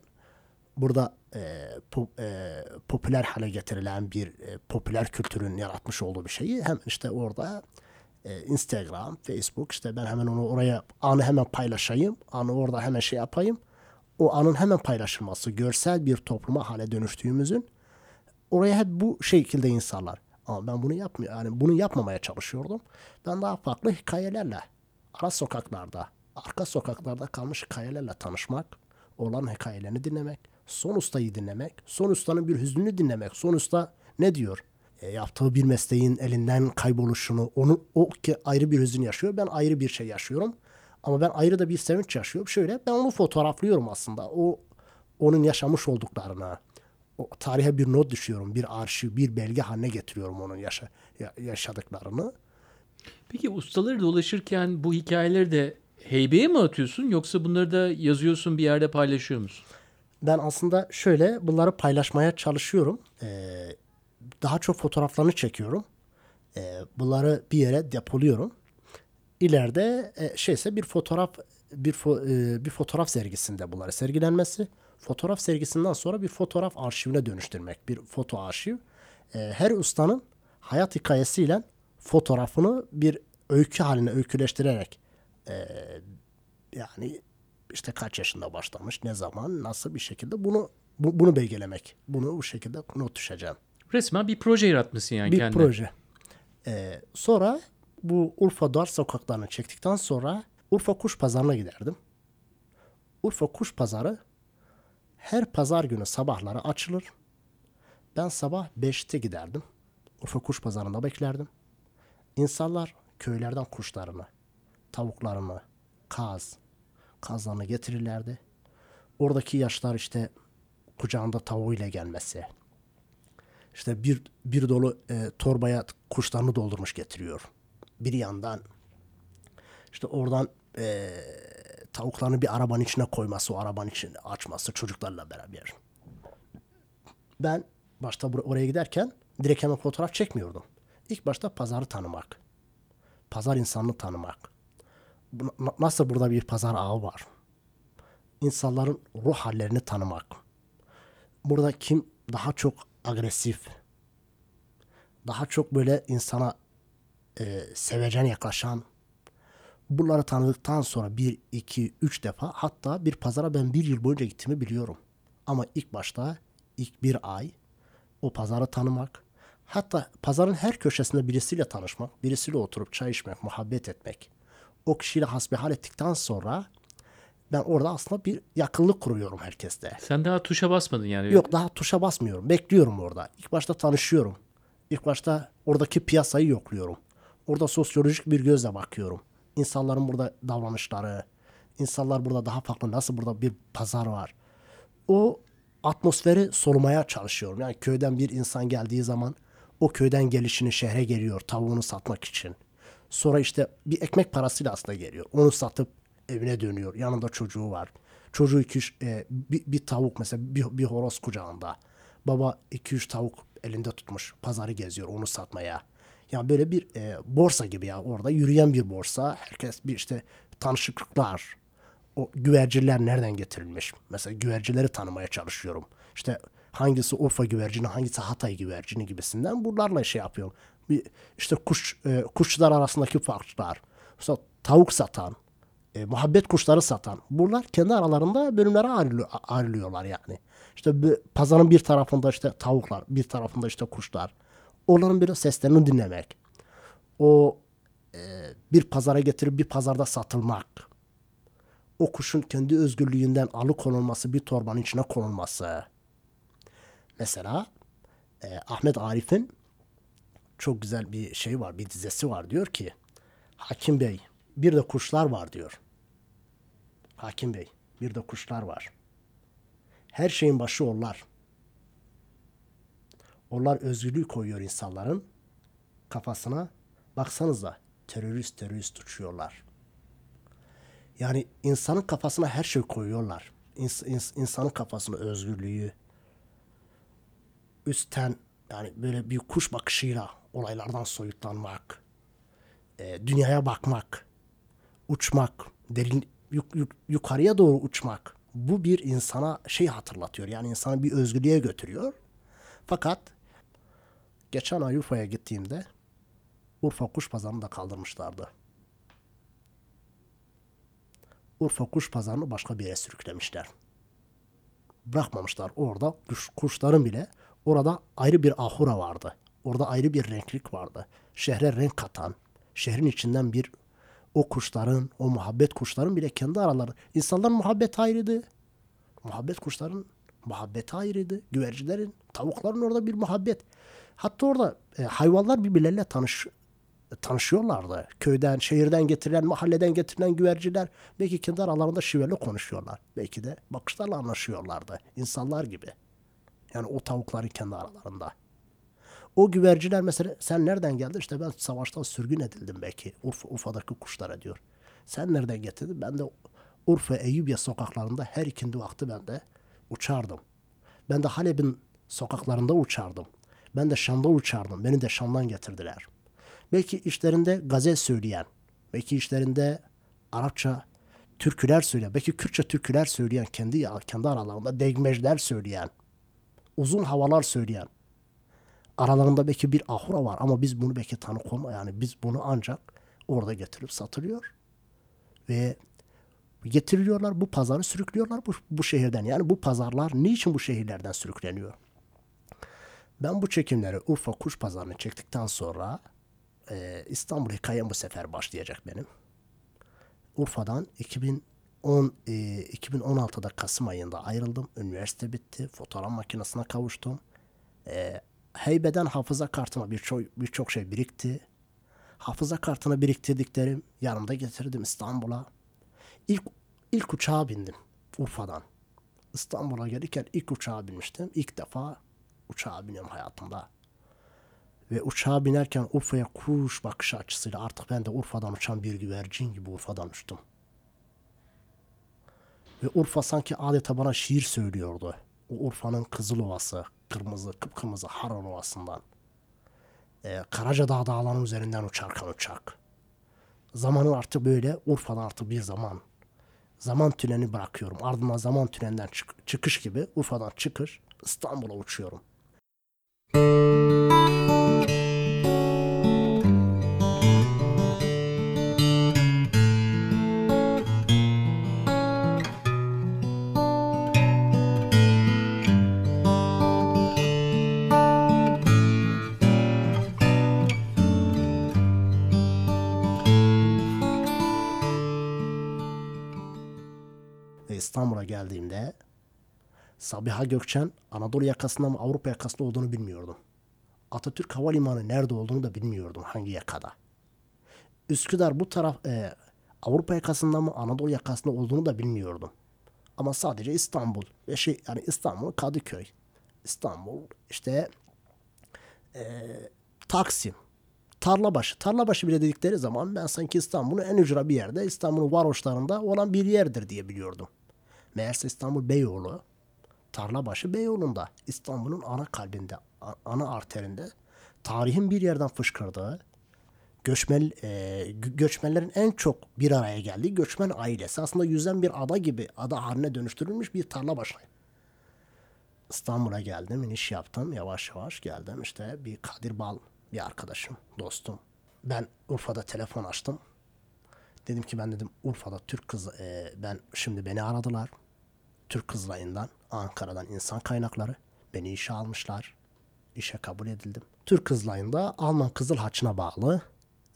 burada e, pop, e, popüler hale getirilen bir e, popüler kültürün yaratmış olduğu bir şeyi hem işte orada e, Instagram, Facebook, işte ben hemen onu oraya, anı hemen paylaşayım, anı orada hemen şey yapayım. O anın hemen paylaşılması, görsel bir topluma hale dönüştüğümüzün oraya hep bu şekilde insanlar. Ama ben bunu yapmıyor, yani bunu yapmamaya çalışıyordum. Ben daha farklı hikayelerle, ara sokaklarda, arka sokaklarda kalmış hikayelerle tanışmak, olan hikayelerini dinlemek, son ustayı dinlemek, son ustanın bir hüznünü dinlemek, son usta ne diyor? E, yaptığı bir mesleğin elinden kayboluşunu, onu o ki ayrı bir hüzün yaşıyor, ben ayrı bir şey yaşıyorum. Ama ben ayrı da bir sevinç yaşıyorum. Şöyle, ben onu fotoğraflıyorum aslında. O onun yaşamış olduklarını, o tarihe bir not düşüyorum, bir arşiv, bir belge haline getiriyorum onun yaşa, yaşadıklarını. Peki ustaları dolaşırken bu hikayeleri de heybeye mi atıyorsun, yoksa bunları da yazıyorsun, bir yerde paylaşıyor musun? Ben aslında şöyle, bunları paylaşmaya çalışıyorum. Ee, daha çok fotoğraflarını çekiyorum. Ee, bunları bir yere depoluyorum. İleride e, şeyse bir fotoğraf bir fo, e, bir fotoğraf sergisinde bunları sergilenmesi, fotoğraf sergisinden sonra bir fotoğraf arşivine dönüştürmek, bir foto arşiv. E, her ustanın hayat hikayesiyle fotoğrafını bir öykü haline öyküleştirerek e, yani işte kaç yaşında başlamış, ne zaman, nasıl bir şekilde bunu bu, bunu belgelemek, bunu bu şekilde not düşeceğim. Resmen bir proje yaratmışsın yani kendine. Bir kendin. proje. E, sonra bu Urfa dar sokaklarını çektikten sonra Urfa Kuş Pazarı'na giderdim. Urfa Kuş Pazarı her pazar günü sabahları açılır. Ben sabah beşte giderdim. Urfa Kuş Pazarı'nda beklerdim. İnsanlar köylerden kuşlarını, tavuklarını, kaz, kazlarını getirirlerdi. Oradaki yaşlar işte kucağında tavuğuyla gelmesi. İşte bir, bir dolu e, torbaya kuşlarını doldurmuş getiriyor. Bir yandan işte oradan e, tavuklarını bir arabanın içine koyması, o arabanın içine açması çocuklarla beraber. Ben başta bur- oraya giderken direkt hemen fotoğraf çekmiyordum. İlk başta pazarı tanımak, pazar insanını tanımak. Na- nasıl burada bir pazar ağı var? İnsanların ruh hallerini tanımak. Burada kim daha çok agresif, daha çok böyle insana Ee, sevecen yaklaşan, bunları tanıdıktan sonra bir, iki, üç defa, hatta bir pazara ben bir yıl boyunca gittiğimi biliyorum. Ama ilk başta ilk bir ay o pazarı tanımak, hatta pazarın her köşesinde birisiyle tanışmak, birisiyle oturup çay içmek, muhabbet etmek, o kişiyle hasbihal ettikten sonra ben orada aslında bir yakınlık kuruyorum herkeste. Sen daha tuşa basmadın yani. Yok, daha tuşa basmıyorum. Bekliyorum orada. İlk başta tanışıyorum. İlk başta oradaki piyasayı yokluyorum. Orada sosyolojik bir gözle bakıyorum. İnsanların burada davranışları, insanlar burada daha farklı, nasıl burada bir pazar var. O atmosferi solumaya çalışıyorum. Yani köyden bir insan geldiği zaman o köyden gelişini, şehre geliyor tavuğunu satmak için. Sonra işte bir ekmek parasıyla aslında geliyor. Onu satıp evine dönüyor. Yanında çocuğu var. Çocuğu iki, e, bir, bir tavuk mesela bir, bir horoz kucağında. Baba iki üç tavuk elinde tutmuş. Pazarı geziyor onu satmaya. Yani böyle bir e, borsa gibi ya. Orada yürüyen bir borsa. Herkes bir işte tanışıklıklar. O güverciler nereden getirilmiş? Mesela güvercileri tanımaya çalışıyorum. İşte hangisi Urfa güvercini, hangisi Hatay güvercini gibisinden bunlarla şey yapıyorum. Bir, işte kuş e, kuşçular arasındaki farklar. Mesela tavuk satan, e, muhabbet kuşları satan. Bunlar kendi aralarında bölümlere ayrılıyorlar yani. İşte bir, pazarın bir tarafında işte tavuklar, bir tarafında işte kuşlar. Onların böyle seslerini dinlemek, o e, bir pazara getirip bir pazarda satılmak, o kuşun kendi özgürlüğünden alıkonulması, bir torbanın içine konulması. Mesela e, Ahmet Arif'in çok güzel bir şey var, bir dizesi var. Diyor ki, Hakim Bey bir de kuşlar var diyor. Hakim Bey bir de kuşlar var. Her şeyin başı onlar. Onlar özgürlüğü koyuyor insanların kafasına. Baksanıza terörist terörist uçuyorlar. Yani insanın kafasına her şey koyuyorlar. İns, ins, insanın kafasına özgürlüğü. Üstten yani böyle bir kuş bakışıyla olaylardan soyutlanmak. E, dünyaya bakmak. Uçmak. Derin, yuk, yuk, yukarıya doğru uçmak. Bu bir insana şey hatırlatıyor. Yani insanı bir özgürlüğe götürüyor. Fakat geçen ay Urfa'ya gittiğimde Urfa Kuş Pazarı'nı da kaldırmışlardı. Urfa Kuş Pazarı'nı başka bir yere sürüklemişler. Bırakmamışlar orada. Kuş, kuşların bile orada ayrı bir ahura vardı. Orada ayrı bir renklik vardı. Şehre renk katan, şehrin içinden bir o kuşların, o muhabbet kuşların bile kendi araları. İnsanların muhabbeti ayrıydı. Muhabbet kuşların muhabbeti ayrıydı. Güvercilerin, tavukların orada bir muhabbet. Hatta orada e, hayvanlar birbirleriyle tanış, tanışıyorlardı. Köyden, şehirden getirilen, mahalleden getirilen güverciler belki kendi aralarında şiveli konuşuyorlar. Belki de bakışlarla anlaşıyorlardı. İnsanlar gibi. Yani o tavukların kendi aralarında. O güverciler mesela sen nereden geldin? İşte ben savaştan sürgün edildim belki. Urfa, Urfa'daki kuşlara diyor. Sen nereden getirdin? Ben de Urfa Eyyübiye sokaklarında her ikindi vakti ben de uçardım. Ben de Halep'in sokaklarında uçardım. Ben de Şam'da uçardım. Beni de Şam'dan getirdiler. Belki işlerinde gazel söyleyen, belki işlerinde Arapça türküler söyleyen, belki Kürtçe türküler söyleyen, kendi kendi aralarında degmejler söyleyen, uzun havalar söyleyen, aralarında belki bir ahura var ama biz bunu belki tanık olma, yani biz bunu ancak orada getirip satılıyor ve getiriliyorlar, bu pazarı sürüklüyorlar bu, bu şehirden. Yani bu pazarlar niçin bu şehirlerden sürükleniyor? Ben bu çekimleri Urfa Kuş Pazarı'nı çektikten sonra e, İstanbul hikayem bu sefer başlayacak benim. Urfa'dan iki bin on, e, iki bin on altıda Kasım ayında ayrıldım. Üniversite bitti. Fotoğraf makinesine kavuştum. E, heybeden hafıza kartıma birçok birçok şey birikti. Hafıza kartına biriktirdiklerim yanımda getirdim İstanbul'a. İlk, ilk uçağa bindim Urfa'dan. İstanbul'a gelirken ilk uçağa binmiştim. İlk defa uçağa biniyorum hayatımda. Ve uçağa binerken Urfa'ya kuş bakış açısıyla artık ben de Urfa'dan uçan bir güvercin gibi Urfa'dan uçtum. Ve Urfa sanki adeta bana şiir söylüyordu. O Urfa'nın Kızılovası, kırmızı, kıpkırmızı Harran Ovası'ndan. Ee, Karacadağ dağlarının üzerinden uçarken uçak. Zamanın artık böyle, Urfa'dan artık bir zaman. Zaman tüneni bırakıyorum. Ardından zaman tünelinden çık- çıkış gibi Urfa'dan çıkış İstanbul'a uçuyorum. İstanbul'a geldiğimde Sabiha Gökçen Anadolu yakasında mı Avrupa yakasında olduğunu bilmiyordum. Atatürk Havalimanı nerede olduğunu da bilmiyordum, hangi yakada. Üsküdar bu taraf e, Avrupa yakasında mı Anadolu yakasında olduğunu da bilmiyordum. Ama sadece İstanbul ve şey yani İstanbul Kadıköy, İstanbul işte e, Taksim, Tarlabaşı. Tarlabaşı bile dedikleri zaman ben sanki İstanbul'un en ücra bir yerde, İstanbul'un varoşlarında olan bir yerdir diye biliyordum. Meğerse İstanbul Beyoğlu, Tarlabaşı Beyoğlu'nda, İstanbul'un ana kalbinde, ana arterinde tarihin bir yerden fışkırdığı, göçmen, e, göçmenlerin en çok bir araya geldiği göçmen ailesi. Aslında yüzen bir ada gibi, ada haline dönüştürülmüş bir Tarlabaşı. İstanbul'a geldim, iniş yaptım, yavaş yavaş geldim. İşte bir Kadir Bal, bir arkadaşım, dostum. Ben Urfa'da telefon açtım. Dedim ki ben dedim Urfa'da Türk kızı, e, ben şimdi beni aradılar. Türk kızlarından, Ankara'dan insan kaynakları. Beni işe almışlar. İşe kabul edildim. Türk kızlarında Alman Kızıl Haç'ına bağlı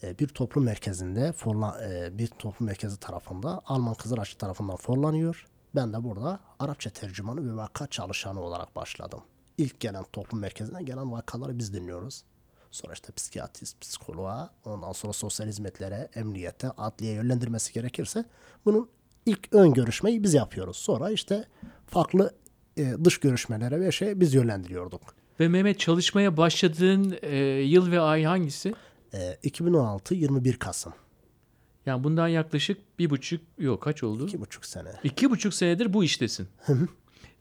e, bir toplum merkezinde, forla, e, bir toplum merkezi tarafında Alman Kızıl Haç tarafından forlanıyor. Ben de burada Arapça tercümanı ve vaka çalışanı olarak başladım. İlk gelen toplum merkezine gelen vakaları biz dinliyoruz. Sonra işte psikiyatrist, psikoloğa, ondan sonra sosyal hizmetlere, emniyete, adliyeye yönlendirmesi gerekirse bunun ilk ön görüşmeyi biz yapıyoruz. Sonra işte farklı e, dış görüşmelere ve şey biz yönlendiriyorduk. Ve Mehmet, çalışmaya başladığın e, yıl ve ay hangisi? E, iki bin on altı yirmi bir Kasım. Yani bundan yaklaşık bir buçuk, yok kaç oldu? İki buçuk sene. İki buçuk senedir bu iştesin.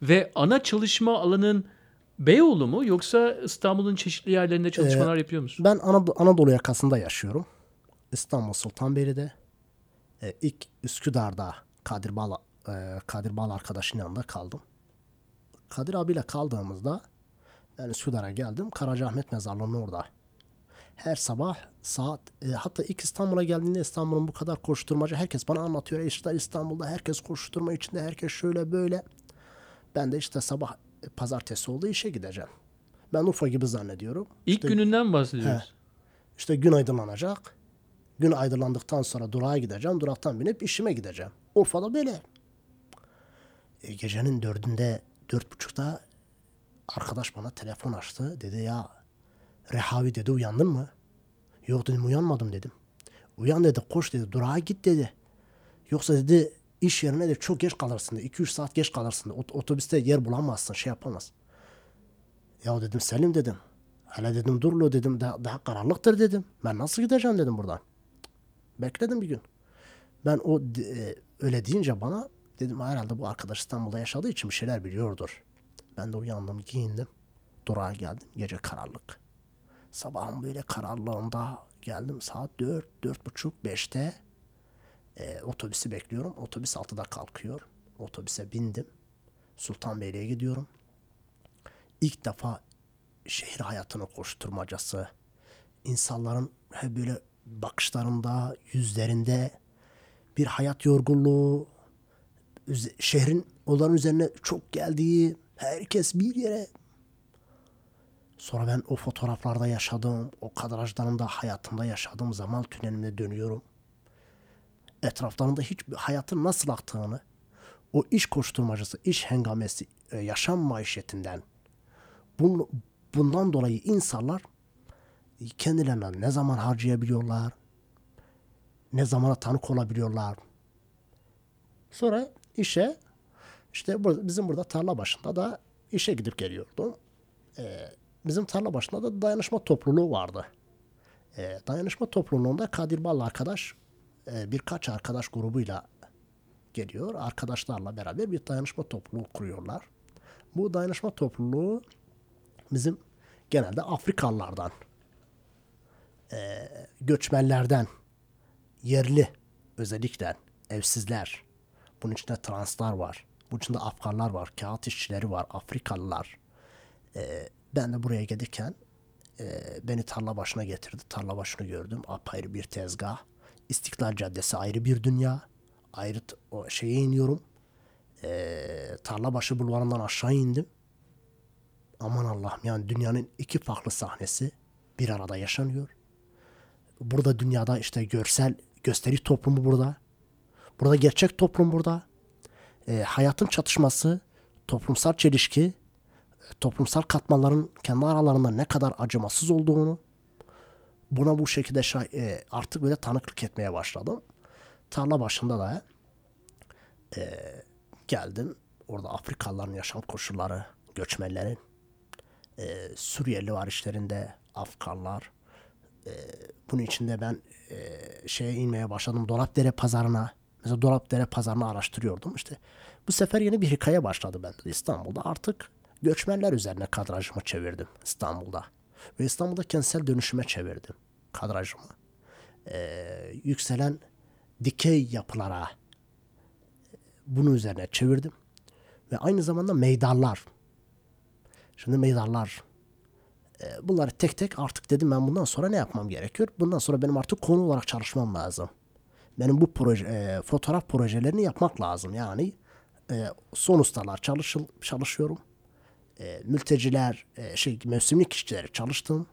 Ve ana çalışma alanın Beyoğlu mu, yoksa İstanbul'un çeşitli yerlerinde çalışmalar ee, yapıyor musun? Ben Anadolu, Anadolu yakasında yaşıyorum. İstanbul Sultanbeyli'de. Ee, ilk Üsküdar'da Kadir Bal, e, Kadir Bal arkadaşın yanında kaldım. Kadir abiyle kaldığımızda ben Üsküdar'a geldim. Karacaahmet mezarlığının orada. her sabah saat e, hatta ilk İstanbul'a geldiğinde İstanbul'un bu kadar koşturmacı, herkes bana anlatıyor. E işte İstanbul'da herkes koşturma içinde, herkes şöyle böyle. Ben de işte sabah e, pazartesi oldu, işe gideceğim. Ben Urfa gibi zannediyorum. İlk işte, gününden bahsediyoruz. He, işte gün aydınlanacak. Gün aydınlandıktan sonra durağa gideceğim. Duraktan binip işime gideceğim. Urfa'da böyle. E, gecenin dördünde, dört buçukta arkadaş bana telefon açtı. Dedi ya Rehavi dedi, uyandın mı? Yok dedim, uyanmadım dedim. Uyan dedi, koş dedi, durağa git dedi. Yoksa dedi iş yerine de çok geç kalırsın dedi. iki üç saat geç kalırsın dedi. Ot- otobüste yer bulamazsın, şey yapamazsın. Ya dedim Selim dedim. Hele dedim durlu dedim. Daha, daha karanlıktır dedim. Ben nasıl gideceğim dedim buradan. Bekledim bir gün. Ben o e, öyle deyince bana dedim herhalde bu arkadaş İstanbul'da yaşadığı için bir şeyler biliyordur. Ben de uyandım, giyindim. Durağa geldim. Gece karanlık. Sabahın böyle kararlığında geldim. Saat dört, dört buçuk, beşte e, otobüsü bekliyorum. Otobüs altıda kalkıyor. Otobüse bindim. Sultanbeyli'ye gidiyorum. İlk defa şehir hayatının koşturmacası, insanların hep böyle bakışlarında, yüzlerinde bir hayat yorgunluğu, şehrin olan üzerine çok geldiği, herkes bir yere. Sonra ben o fotoğraflarda yaşadığım, o kadrajlarında hayatımda yaşadığım zaman tünelimde dönüyorum. Etraflarında hiç hayatın nasıl aktığını, o iş koşturmacası, iş hengamesi, yaşam maişetinden, bundan dolayı insanlar kendilerine ne zaman harcayabiliyorlar, ne zamana tanık olabiliyorlar. Sonra işe, işte bizim burada Tarlabaşı'nda da işe gidip geliyordum. Ee, bizim Tarlabaşı'nda da dayanışma topluluğu vardı. Ee, dayanışma topluluğunda Kadir Bal arkadaş, e, birkaç arkadaş grubuyla geliyor. Arkadaşlarla beraber bir dayanışma topluluğu kuruyorlar. Bu dayanışma topluluğu bizim genelde Afrikalılardan, e, göçmenlerden, yerli özellikle evsizler, bunun içinde translar var, bunun içinde Afganlar var, kağıt işçileri var, Afrikalılar. E, ben de buraya gelirken e, beni tarla başına getirdi, tarla başını gördüm, apayrı bir tezgah, İstiklal Caddesi ayrı bir dünya, ayrı t- o şeye iniyorum, e, Tarlabaşı bulvarından aşağı indim. Aman Allah'ım, yani dünyanın iki farklı sahnesi bir arada yaşanıyor. Burada dünyada işte görsel gösteri toplumu burada. Burada gerçek toplum burada. E, hayatın çatışması, toplumsal çelişki, toplumsal katmanların kendi aralarında ne kadar acımasız olduğunu, buna bu şekilde şa- e, artık böyle tanıklık etmeye başladım. Tarla başında da e, geldim. Orada Afrikalıların yaşam koşulları, göçmenlerin, Ee, Suriyeli var işlerinde, Afganlar. Ee, bunun içinde ben e, şeye inmeye başladım, Dolapdere pazarına. Mesela Dolapdere pazarını araştırıyordum işte. Bu sefer yeni bir hikaye başladı bende İstanbul'da. Artık göçmenler üzerine kadrajımı çevirdim İstanbul'da. Ve İstanbul'da kentsel dönüşüme çevirdim kadrajımı. Ee, yükselen dikey yapılara bunun üzerine çevirdim. Ve aynı zamanda meydanlar. Şimdi meydanlar, bunları tek tek artık dedim ben bundan sonra ne yapmam gerekiyor? Bundan sonra benim artık konu olarak çalışmam lazım. Benim bu proje, e, fotoğraf projelerini yapmak lazım. Yani e, son ustalar çalış, çalışıyorum. E, mülteciler, e, şey mevsimlik işçileri çalıştım.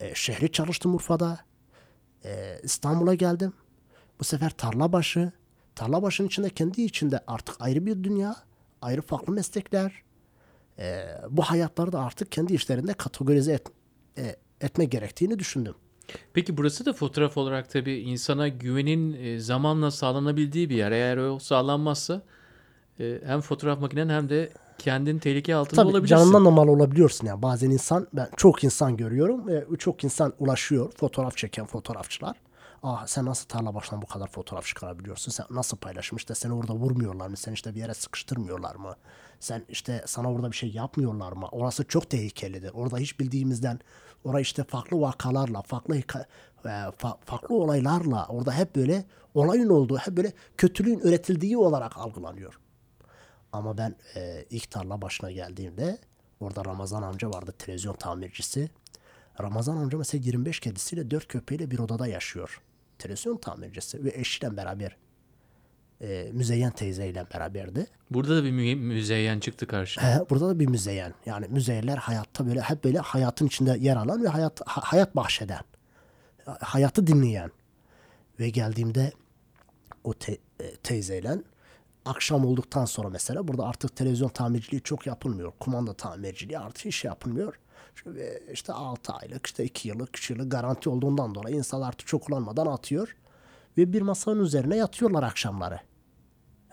E, şehri çalıştım Urfa'da. E, İstanbul'a geldim. Bu sefer Tarlabaşı. Tarlabaşı'nın içinde kendi içinde artık ayrı bir dünya, ayrı farklı meslekler. Ee, bu hayatları da artık kendi işlerinde kategorize et, e, etme gerektiğini düşündüm. Peki burası da fotoğraf olarak tabii insana güvenin e, zamanla sağlanabildiği bir yer. Eğer o sağlanmazsa e, hem fotoğraf makinen hem de kendin tehlike altında tabii, olabilirsin. Tabii canından mal olabiliyorsun. Yani bazen insan, ben çok insan görüyorum. E, çok insan ulaşıyor, fotoğraf çeken fotoğrafçılar. Ah sen nasıl tarla başından bu kadar fotoğraf çıkarabiliyorsun? Sen nasıl paylaşmış da seni orada vurmuyorlar mı? Sen işte bir yere sıkıştırmıyorlar mı? Sen işte sana orada bir şey yapmıyorlar mı? Orası çok tehlikelidir. Orada hiç bildiğimizden, orada işte farklı vakalarla, farklı farklı olaylarla, orada hep böyle olayın olduğu, hep böyle kötülüğün öğretildiği olarak algılanıyor. Ama ben e, ilk tarla başına geldiğimde orada Ramazan amca vardı, televizyon tamircisi. Ramazan amca mesela yirmi beş kedisiyle dört köpeğiyle bir odada yaşıyor. Televizyon tamircisi ve eşiyle beraber. E, Müzeyyen teyzeyle beraberdi. Burada da bir mü- Müzeyyen çıktı karşına. He, burada da bir Müzeyyen. Yani Müzeyyenler hayatta böyle hep böyle hayatın içinde yer alan ve hayat ha- hayat bahşeden. Hayatı dinleyen. Ve geldiğimde o te- teyzeyle akşam olduktan sonra mesela burada artık televizyon tamirciliği çok yapılmıyor. Kumanda tamirciliği artık iş yapılmıyor. Şöyle işte altı aylık, işte iki yıllık, üç yıllık garanti olduğundan dolayı insanlar artık çok kullanmadan atıyor. Ve bir masanın üzerine yatıyorlar akşamları.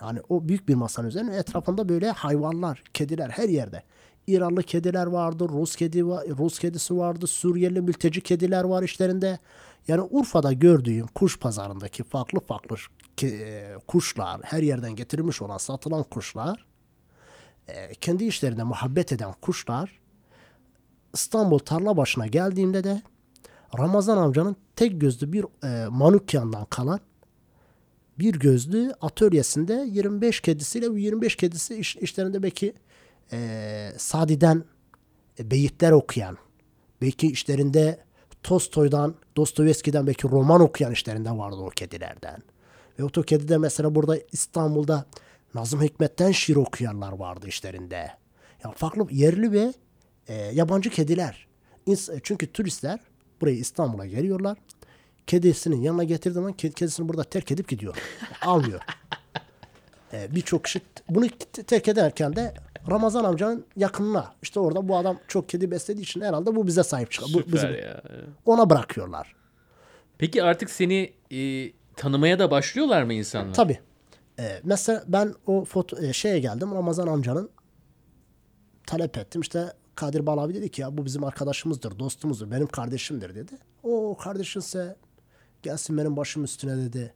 Yani o büyük bir masanın üzerine etrafında böyle hayvanlar, kediler her yerde. İranlı kediler vardı, Rus kedi var, Rus kedisi vardı, Suriyeli mülteci kediler var işlerinde. Yani Urfa'da gördüğüm kuş pazarındaki farklı farklı kuşlar, her yerden getirilmiş olan satılan kuşlar, kendi işlerinde muhabbet eden kuşlar, İstanbul Tarlabaşı'na geldiğimde de Ramazan amcanın tek gözlü bir e, Manukyan'dan kalan bir gözlü atölyesinde yirmi beş kedisiyle ve yirmi beş kedisi iş, işlerinde belki e, Sadi'den e, beyitler okuyan, belki işlerinde Tolstoy'dan, Dostoyevski'den belki roman okuyan işlerinde vardı o kedilerden. Ve o kedi de mesela burada İstanbul'da Nazım Hikmet'ten şiir okuyanlar vardı işlerinde. Yani farklı yerli ve e, yabancı kediler. İns- çünkü turistler buraya İstanbul'a geliyorlar. Kedisinin yanına getirdiği zaman kedisini burada terk edip gidiyor. Almıyor. Ee, Birçok kişi bunu terk ederken de Ramazan amcanın yakınına, işte orada bu adam çok kedi beslediği için herhalde bu bize sahip çıkar. Süper bu, bizim, ya. Ona bırakıyorlar. Peki artık seni e, tanımaya da başlıyorlar mı insanlar? Tabii. Ee, mesela ben o foto, e, şeye geldim. Ramazan amcanın talep ettim. İşte Kadir Bal abi dedi ki ya bu bizim arkadaşımızdır, dostumuzdur, benim kardeşimdir dedi. O kardeşinse gelsin benim başım üstüne dedi.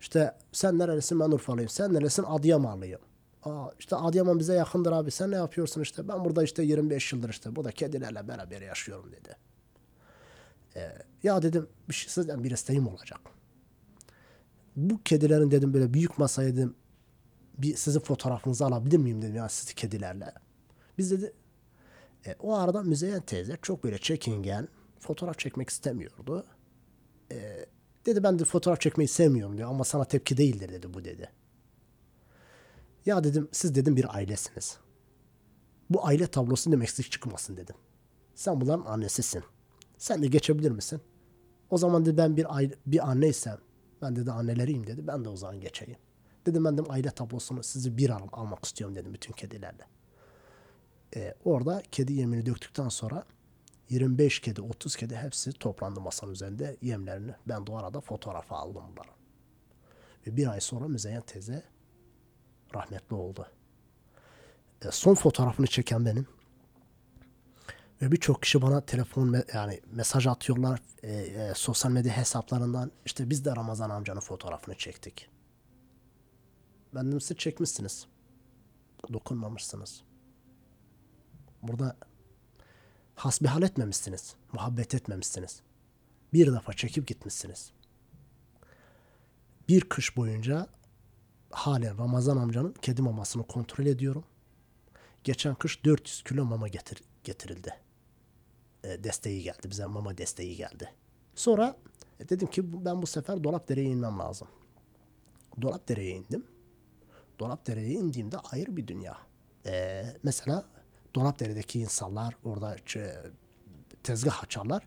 İşte sen nerelisin, ben Urfalıyım, sen nerelisin, Adıyamanlıyım. Aa, işte Adıyaman bize yakındır abi, sen ne yapıyorsun işte, ben burada işte yirmi beş yıldır işte burada kedilerle beraber yaşıyorum dedi. Ee, ya dedim bir şey, sizden bir isteğim olacak. Bu kedilerin dedim böyle büyük masaya dedim bir sizin fotoğrafınızı alabilir miyim dedim ya siz kedilerle. Biz dedi E, o arada Müzeyyen teyze çok böyle çekingen, fotoğraf çekmek istemiyordu. E, dedi ben de fotoğraf çekmeyi sevmiyorum diyor ama sana tepki değildir dedi bu dedi. Ya dedim siz dedim bir ailesiniz. Bu aile tablosu demek eksik çıkmasın dedim. Sen bunların annesisin. Sen de geçebilir misin? O zaman dedi ben bir aile, bir anneysem ben dedi anneleriyim dedi ben de o zaman geçeyim. Dedim ben de aile tablosunu sizi bir alalım almak istiyorum dedim bütün kedilerle. Ee, orada kedi yemini döktükten sonra yirmi beş kedi, otuz kedi hepsi toplandı masanın üzerinde yemlerini. Ben de o arada fotoğrafı aldım bunları. Ve bir ay sonra Müzeyyen teyze rahmetli oldu. Ee, son fotoğrafını çeken benim. Ve birçok kişi bana telefon me- yani mesaj atıyorlar e, e, sosyal medya hesaplarından. İşte biz de Ramazan amcanın fotoğrafını çektik. Ben dedim siz çekmişsiniz. Dokunmamışsınız. Burada hasbihal etmemişsiniz, muhabbet etmemişsiniz. Bir defa çekip gitmişsiniz. Bir kış boyunca halen Ramazan amcanın kedi mamasını kontrol ediyorum. Geçen kış dört yüz kilo mama getir, getirildi. E, desteği geldi, bize mama desteği geldi. Sonra e, dedim ki ben bu sefer Dolapdere'ye inmem lazım. Dolapdere'ye indim. Dolapdere'ye indiğimde ayrı bir dünya. E, mesela Dolapdere'deki insanlar orada tezgah açarlar.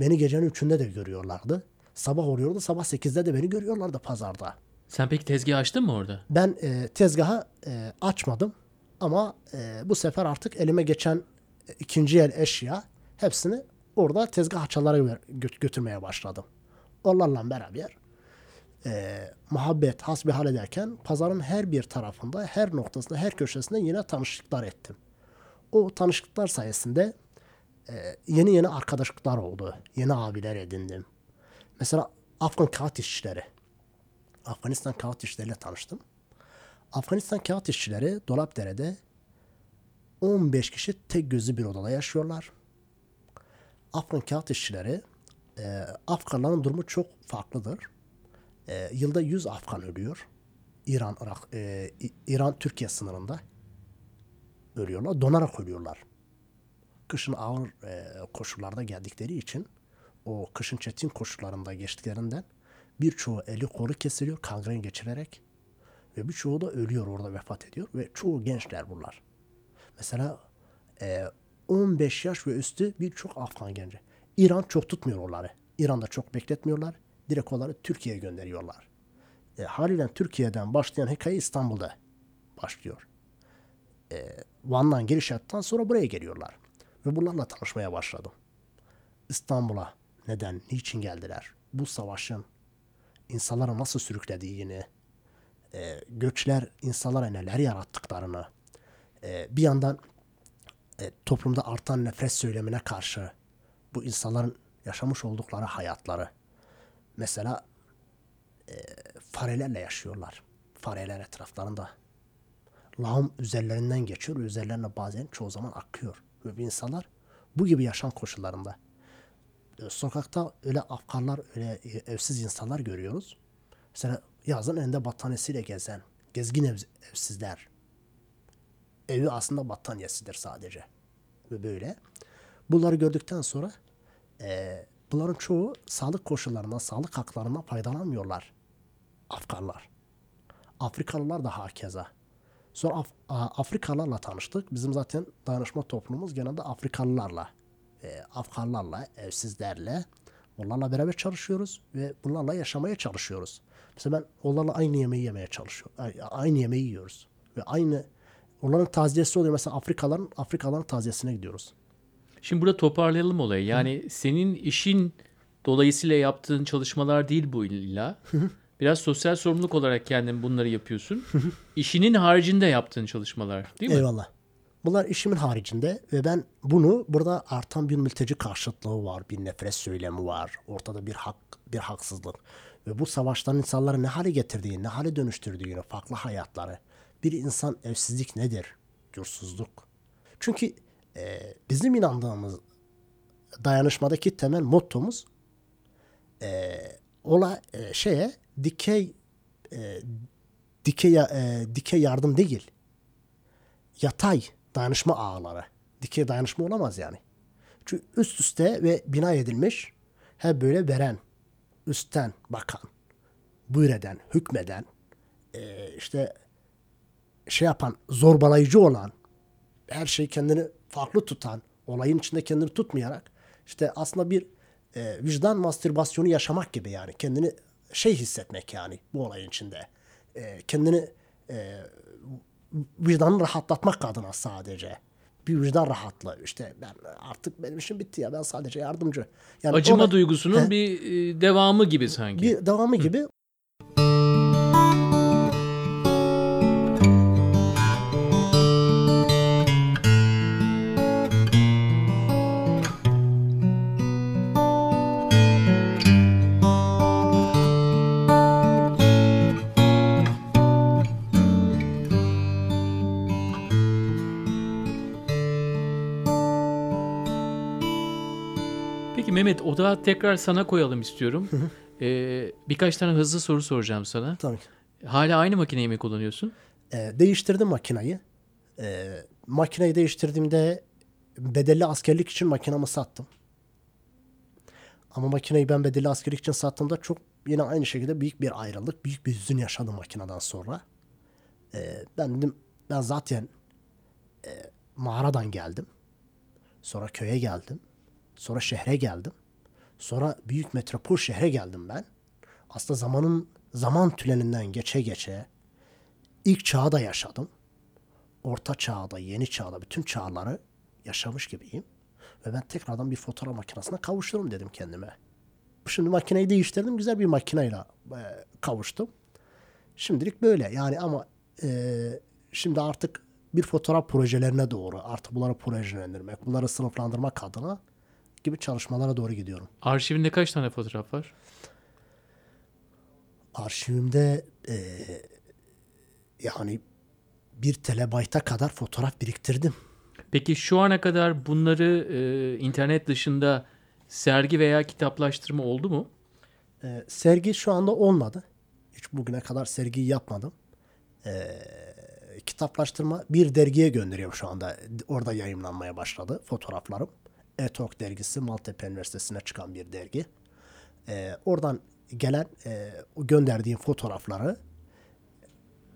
Beni gecenin üçünde de görüyorlardı. Sabah oluyordu. Sabah sekizde de beni görüyorlardı pazarda. Sen peki tezgah açtın mı orada? Ben e, tezgahı e, açmadım. Ama e, bu sefer artık elime geçen e, ikinci el eşya hepsini orada tezgah açanlara götürmeye başladım. Onlarla beraber e, muhabbet, hasbihal ederken pazarın her bir tarafında, her noktasında, her köşesinde yine tanışıklar ettim. O tanışıklıklar sayesinde e, yeni yeni arkadaşlıklar oldu. Yeni abiler edindim. Mesela Afgan kağıt işçileri. Afganistan kağıt işçileriyle tanıştım. Afganistan kağıt işçileri Dolapdere'de on beş kişi tek gözlü bir odada yaşıyorlar. Afgan kağıt işçileri e, Afganların durumu çok farklıdır. E, yılda yüz Afgan ölüyor. İran, Irak, e, İran Türkiye sınırında ölüyorlar. Donarak ölüyorlar. kışın ağır e, koşullarda geldikleri için, o kışın çetin koşullarında geçtiklerinden birçoğu eli kolu kesiliyor kangren geçirerek ve birçoğu da ölüyor, orada vefat ediyor ve çoğu gençler bunlar. Mesela e, on beş yaş ve üstü birçok Afgan genci. İran çok tutmuyor onları. İran'da çok bekletmiyorlar. Direkt onları Türkiye'ye gönderiyorlar. E, haliyle Türkiye'den başlayan hikaye İstanbul'da başlıyor. E, Van'dan giriş yaptıktan sonra buraya geliyorlar. Ve bunlarla tanışmaya başladım. İstanbul'a neden, niçin geldiler? Bu savaşın insanlara nasıl sürüklediğini, e, göçler insanlara neler yarattıklarını, e, bir yandan e, toplumda artan nefret söylemine karşı bu insanların yaşamış oldukları hayatları. Mesela e, farelerle yaşıyorlar. Fareler etraflarında. Lağım üzerlerinden geçiyor. Üzerlerine bazen çoğu zaman akıyor. Ve insanlar bu gibi yaşam koşullarında. E, sokakta öyle Afganlar, öyle e, evsiz insanlar görüyoruz. Mesela yazın elinde battaniyesiyle gezen, gezgin ev, evsizler. Evi aslında battaniyesidir sadece. Ve böyle. Bunları gördükten sonra e, bunların çoğu sağlık koşullarından, sağlık haklarından faydalanmıyorlar. Afganlar. Afrikalılar da hakeza. Sonra Af- Afrikalılarla tanıştık. Bizim zaten dayanışma toplumumuz genelde Afrikalılarla, e, Afganlarla, evsizlerle, onlarla beraber çalışıyoruz ve bunlarla yaşamaya çalışıyoruz. Mesela ben onlarla aynı yemeği yemeye çalışıyorum. Aynı yemeği yiyoruz. Ve aynı, onların taziyesi oluyor. Mesela Afrikalıların, Afrikalıların taziyesine gidiyoruz. Şimdi burada toparlayalım olayı. Yani hı, senin işin dolayısıyla yaptığın çalışmalar değil bu illa. Biraz sosyal sorumluluk olarak kendin bunları yapıyorsun. Hı hı. İşinin haricinde yaptığın çalışmalar değil mi? Eyvallah. Bunlar işimin haricinde ve ben bunu, burada artan bir mülteci karşıtlığı var, bir nefret söylemi var, ortada bir hak, bir haksızlık ve bu savaşların insanları ne hale getirdiğini, ne hale dönüştürdüğünü, farklı hayatları. Bir insan evsizlik nedir? Yursuzluk. Çünkü Ee, bizim inandığımız dayanışmadaki temel mottomuz e, ola e, şeye dikey e, dikey e, dikey yardım değil, yatay dayanışma ağları. Dikey dayanışma olamaz yani. Çünkü üst üste ve bina edilmiş, hep böyle veren, üstten bakan, buyur eden, hükmeden, e, işte şey yapan, zorbalayıcı olan, her şeyi kendini farklı tutan, olayın içinde kendini tutmayarak, işte aslında bir e, vicdan mastürbasyonu yaşamak gibi yani. Kendini şey hissetmek yani bu olayın içinde. E, kendini e, vicdanını rahatlatmak adına sadece. Bir vicdan rahatlığı. İşte ben artık, benim işim bitti ya, ben sadece yardımcı. Yani acıma ona, duygusunun he, bir devamı gibi sanki. Bir devamı Hı. gibi. Mehmet, odağı tekrar sana koyalım istiyorum. ee, birkaç tane hızlı soru soracağım sana. Tabii. Hala aynı makineyi mi kullanıyorsun? Ee, değiştirdim makineyi. Ee, makineyi değiştirdiğimde bedelli askerlik için makinamı sattım. Ama makineyi ben bedelli askerlik için sattığımda çok yine aynı şekilde büyük bir ayrılık, büyük bir hüzün yaşadım makineden sonra. Ee, ben dedim, ben zaten e, mağaradan geldim. Sonra köye geldim. Sonra şehre geldim. Sonra büyük metropol şehre geldim ben. Aslında zamanın zaman tünelinden geçe geçe ilk çağı da yaşadım. Orta çağda, yeni çağda, bütün çağları yaşamış gibiyim. Ve ben tekrardan bir fotoğraf makinesine kavuşurum dedim kendime. Şimdi makineyi değiştirdim. Güzel bir makineyle e, kavuştum. Şimdilik böyle. Yani ama e, şimdi artık bir fotoğraf projelerine doğru, artık bunları projelendirmek, bunları sınıflandırmak adına gibi çalışmalara doğru gidiyorum. Arşivinde kaç tane fotoğraf var? Arşivimde e, yani bir telebayta kadar fotoğraf biriktirdim. Peki şu ana kadar bunları e, internet dışında sergi veya kitaplaştırma oldu mu? E, sergi şu anda olmadı. Hiç bugüne kadar sergiyi yapmadım. E, kitaplaştırma bir dergiye gönderiyorum şu anda. Orada yayımlanmaya başladı fotoğraflarım. E T O K dergisi, Maltepe Üniversitesi'ne çıkan bir dergi. Ee, oradan gelen e, gönderdiğim fotoğrafları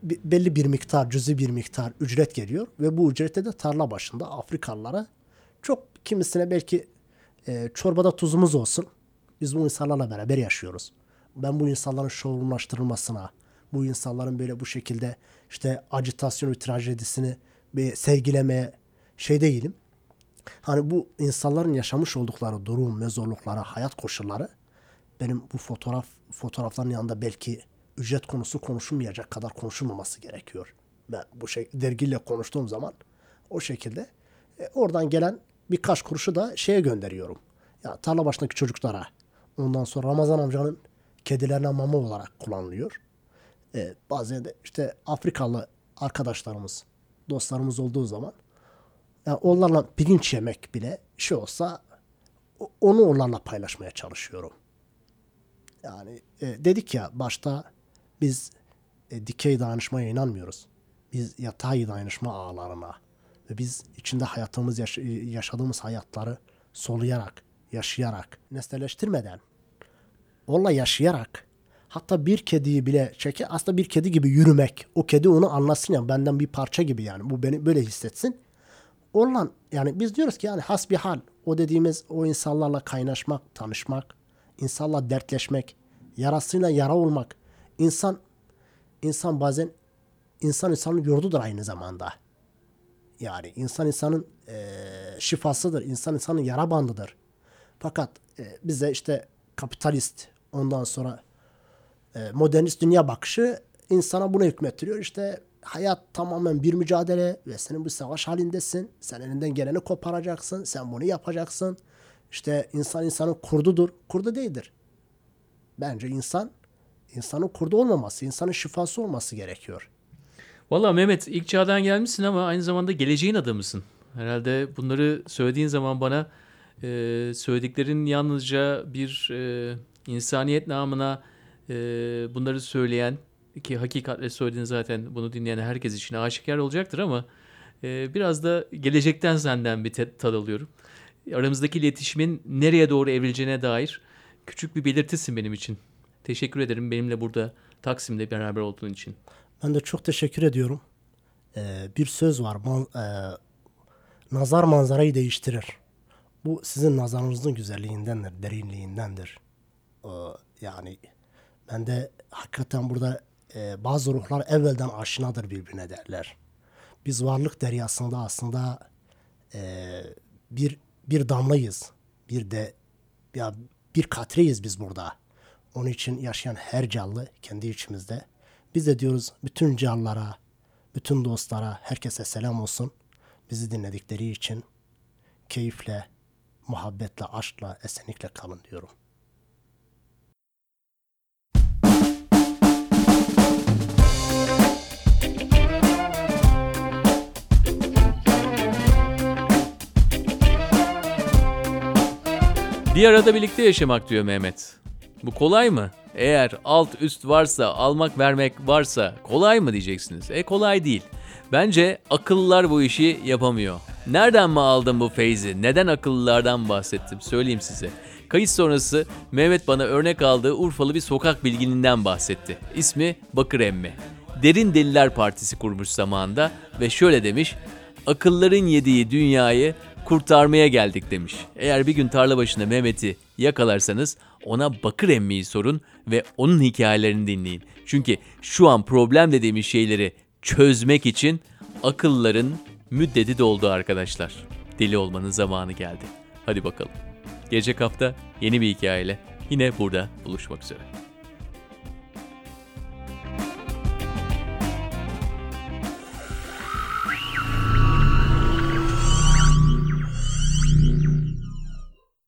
belli bir miktar, cüzi bir miktar ücret geliyor ve bu ücrette de tarla başında Afrikalılara çok kimisine belki e, çorbada tuzumuz olsun. Biz bu insanlarla beraber yaşıyoruz. Ben bu insanların şovunlaştırılmasına, bu insanların böyle bu şekilde işte agitasyonu, trajedisini bir sergilemeye şey değilim. Hani bu insanların yaşamış oldukları durum, mezorlukları, hayat koşulları benim bu fotoğraf fotoğrafların yanında belki ücret konusu konuşulmayacak kadar konuşulmaması gerekiyor. Ben bu şey, dergiyle konuştuğum zaman o şekilde e, oradan gelen birkaç kuruşu da şeye gönderiyorum. Ya tarla başındaki çocuklara, ondan sonra Ramazan amcanın kedilerine mama olarak kullanılıyor. E, bazen de işte Afrikalı arkadaşlarımız, dostlarımız olduğu zaman yani onlarla pirinç yemek bile şey olsa onu onlarla paylaşmaya çalışıyorum. Yani e, dedik ya başta biz e, dikey dayanışmaya inanmıyoruz. Biz yatay dayanışma ağlarına ve biz içinde hayatımız yaş- yaşadığımız hayatları soluyarak, yaşayarak, nesneleştirmeden, onunla yaşayarak, hatta bir kediyi bile çeke, aslında bir kedi gibi yürümek, o kedi onu anlasın ya, benden bir parça gibi yani, bu beni böyle hissetsin. Onunla yani biz diyoruz ki yani hasbihal, o dediğimiz o insanlarla kaynaşmak, tanışmak, insanla dertleşmek, yarasıyla yara olmak. İnsan, insan bazen insan insanın yurdudur aynı zamanda. Yani insan insanın e, şifasıdır, insan insanın yara bandıdır. Fakat e, bize işte kapitalist, ondan sonra e, modernist dünya bakışı insana bunu hükmettiriyor. İşte hayat tamamen bir mücadele ve senin bu savaş halindesin. Sen elinden geleni koparacaksın, sen bunu yapacaksın. İşte insan insanın kurdudur. Kurdu değildir. Bence insan, insanın kurdu olmaması, insanın şifası olması gerekiyor. Valla Mehmet, ilk çağdan gelmişsin ama aynı zamanda geleceğin adamısın. Herhalde bunları söylediğin zaman bana e, söylediklerin yalnızca bir e, insaniyet namına e, bunları söyleyen ki hakikatle söylediğin zaten bunu dinleyen herkes için aşikar olacaktır ama e, biraz da gelecekten senden bir tad alıyorum. Aramızdaki iletişimin nereye doğru evrileceğine dair küçük bir belirtisin benim için. Teşekkür ederim benimle burada Taksim'de beraber olduğun için. Ben de çok teşekkür ediyorum. Ee, bir söz var. Man, e, nazar manzarayı değiştirir. Bu sizin nazarınızın güzelliğindendir, derinliğindendir. Ee, yani ben de hakikaten burada e, bazı ruhlar evvelden aşinadır birbirine derler. Biz varlık deryasında aslında e, bir Bir damlayız. Bir de ya bir katreyiz biz burada. Onun için yaşayan her canlı kendi içimizde. Biz de diyoruz bütün canlara, bütün dostlara, herkese selam olsun. Bizi dinledikleri için keyifle, muhabbetle, aşkla, esenlikle kalın diyorum. Bir arada birlikte yaşamak diyor Mehmet. Bu kolay mı? Eğer alt üst varsa, almak vermek varsa kolay mı diyeceksiniz? E kolay değil. Bence akıllılar bu işi yapamıyor. Nereden mi aldım bu feyzi? Neden akıllılardan bahsettim? Söyleyeyim size. Kayıt sonrası Mehmet bana örnek aldığı Urfalı bir sokak bilgininden bahsetti. İsmi Bakır Emmi. Derin Deliler Partisi kurmuş zamanında ve şöyle demiş. Akılların yediği dünyayı kurtarmaya geldik demiş. Eğer bir gün tarla başında Mehmet'i yakalarsanız ona Bakır Emmi'yi sorun ve onun hikayelerini dinleyin. Çünkü şu an problem dediğimiz şeyleri çözmek için akılların müddeti doldu arkadaşlar. Deli olmanın zamanı geldi. Hadi bakalım. Gelecek hafta yeni bir hikayeyle yine burada buluşmak üzere.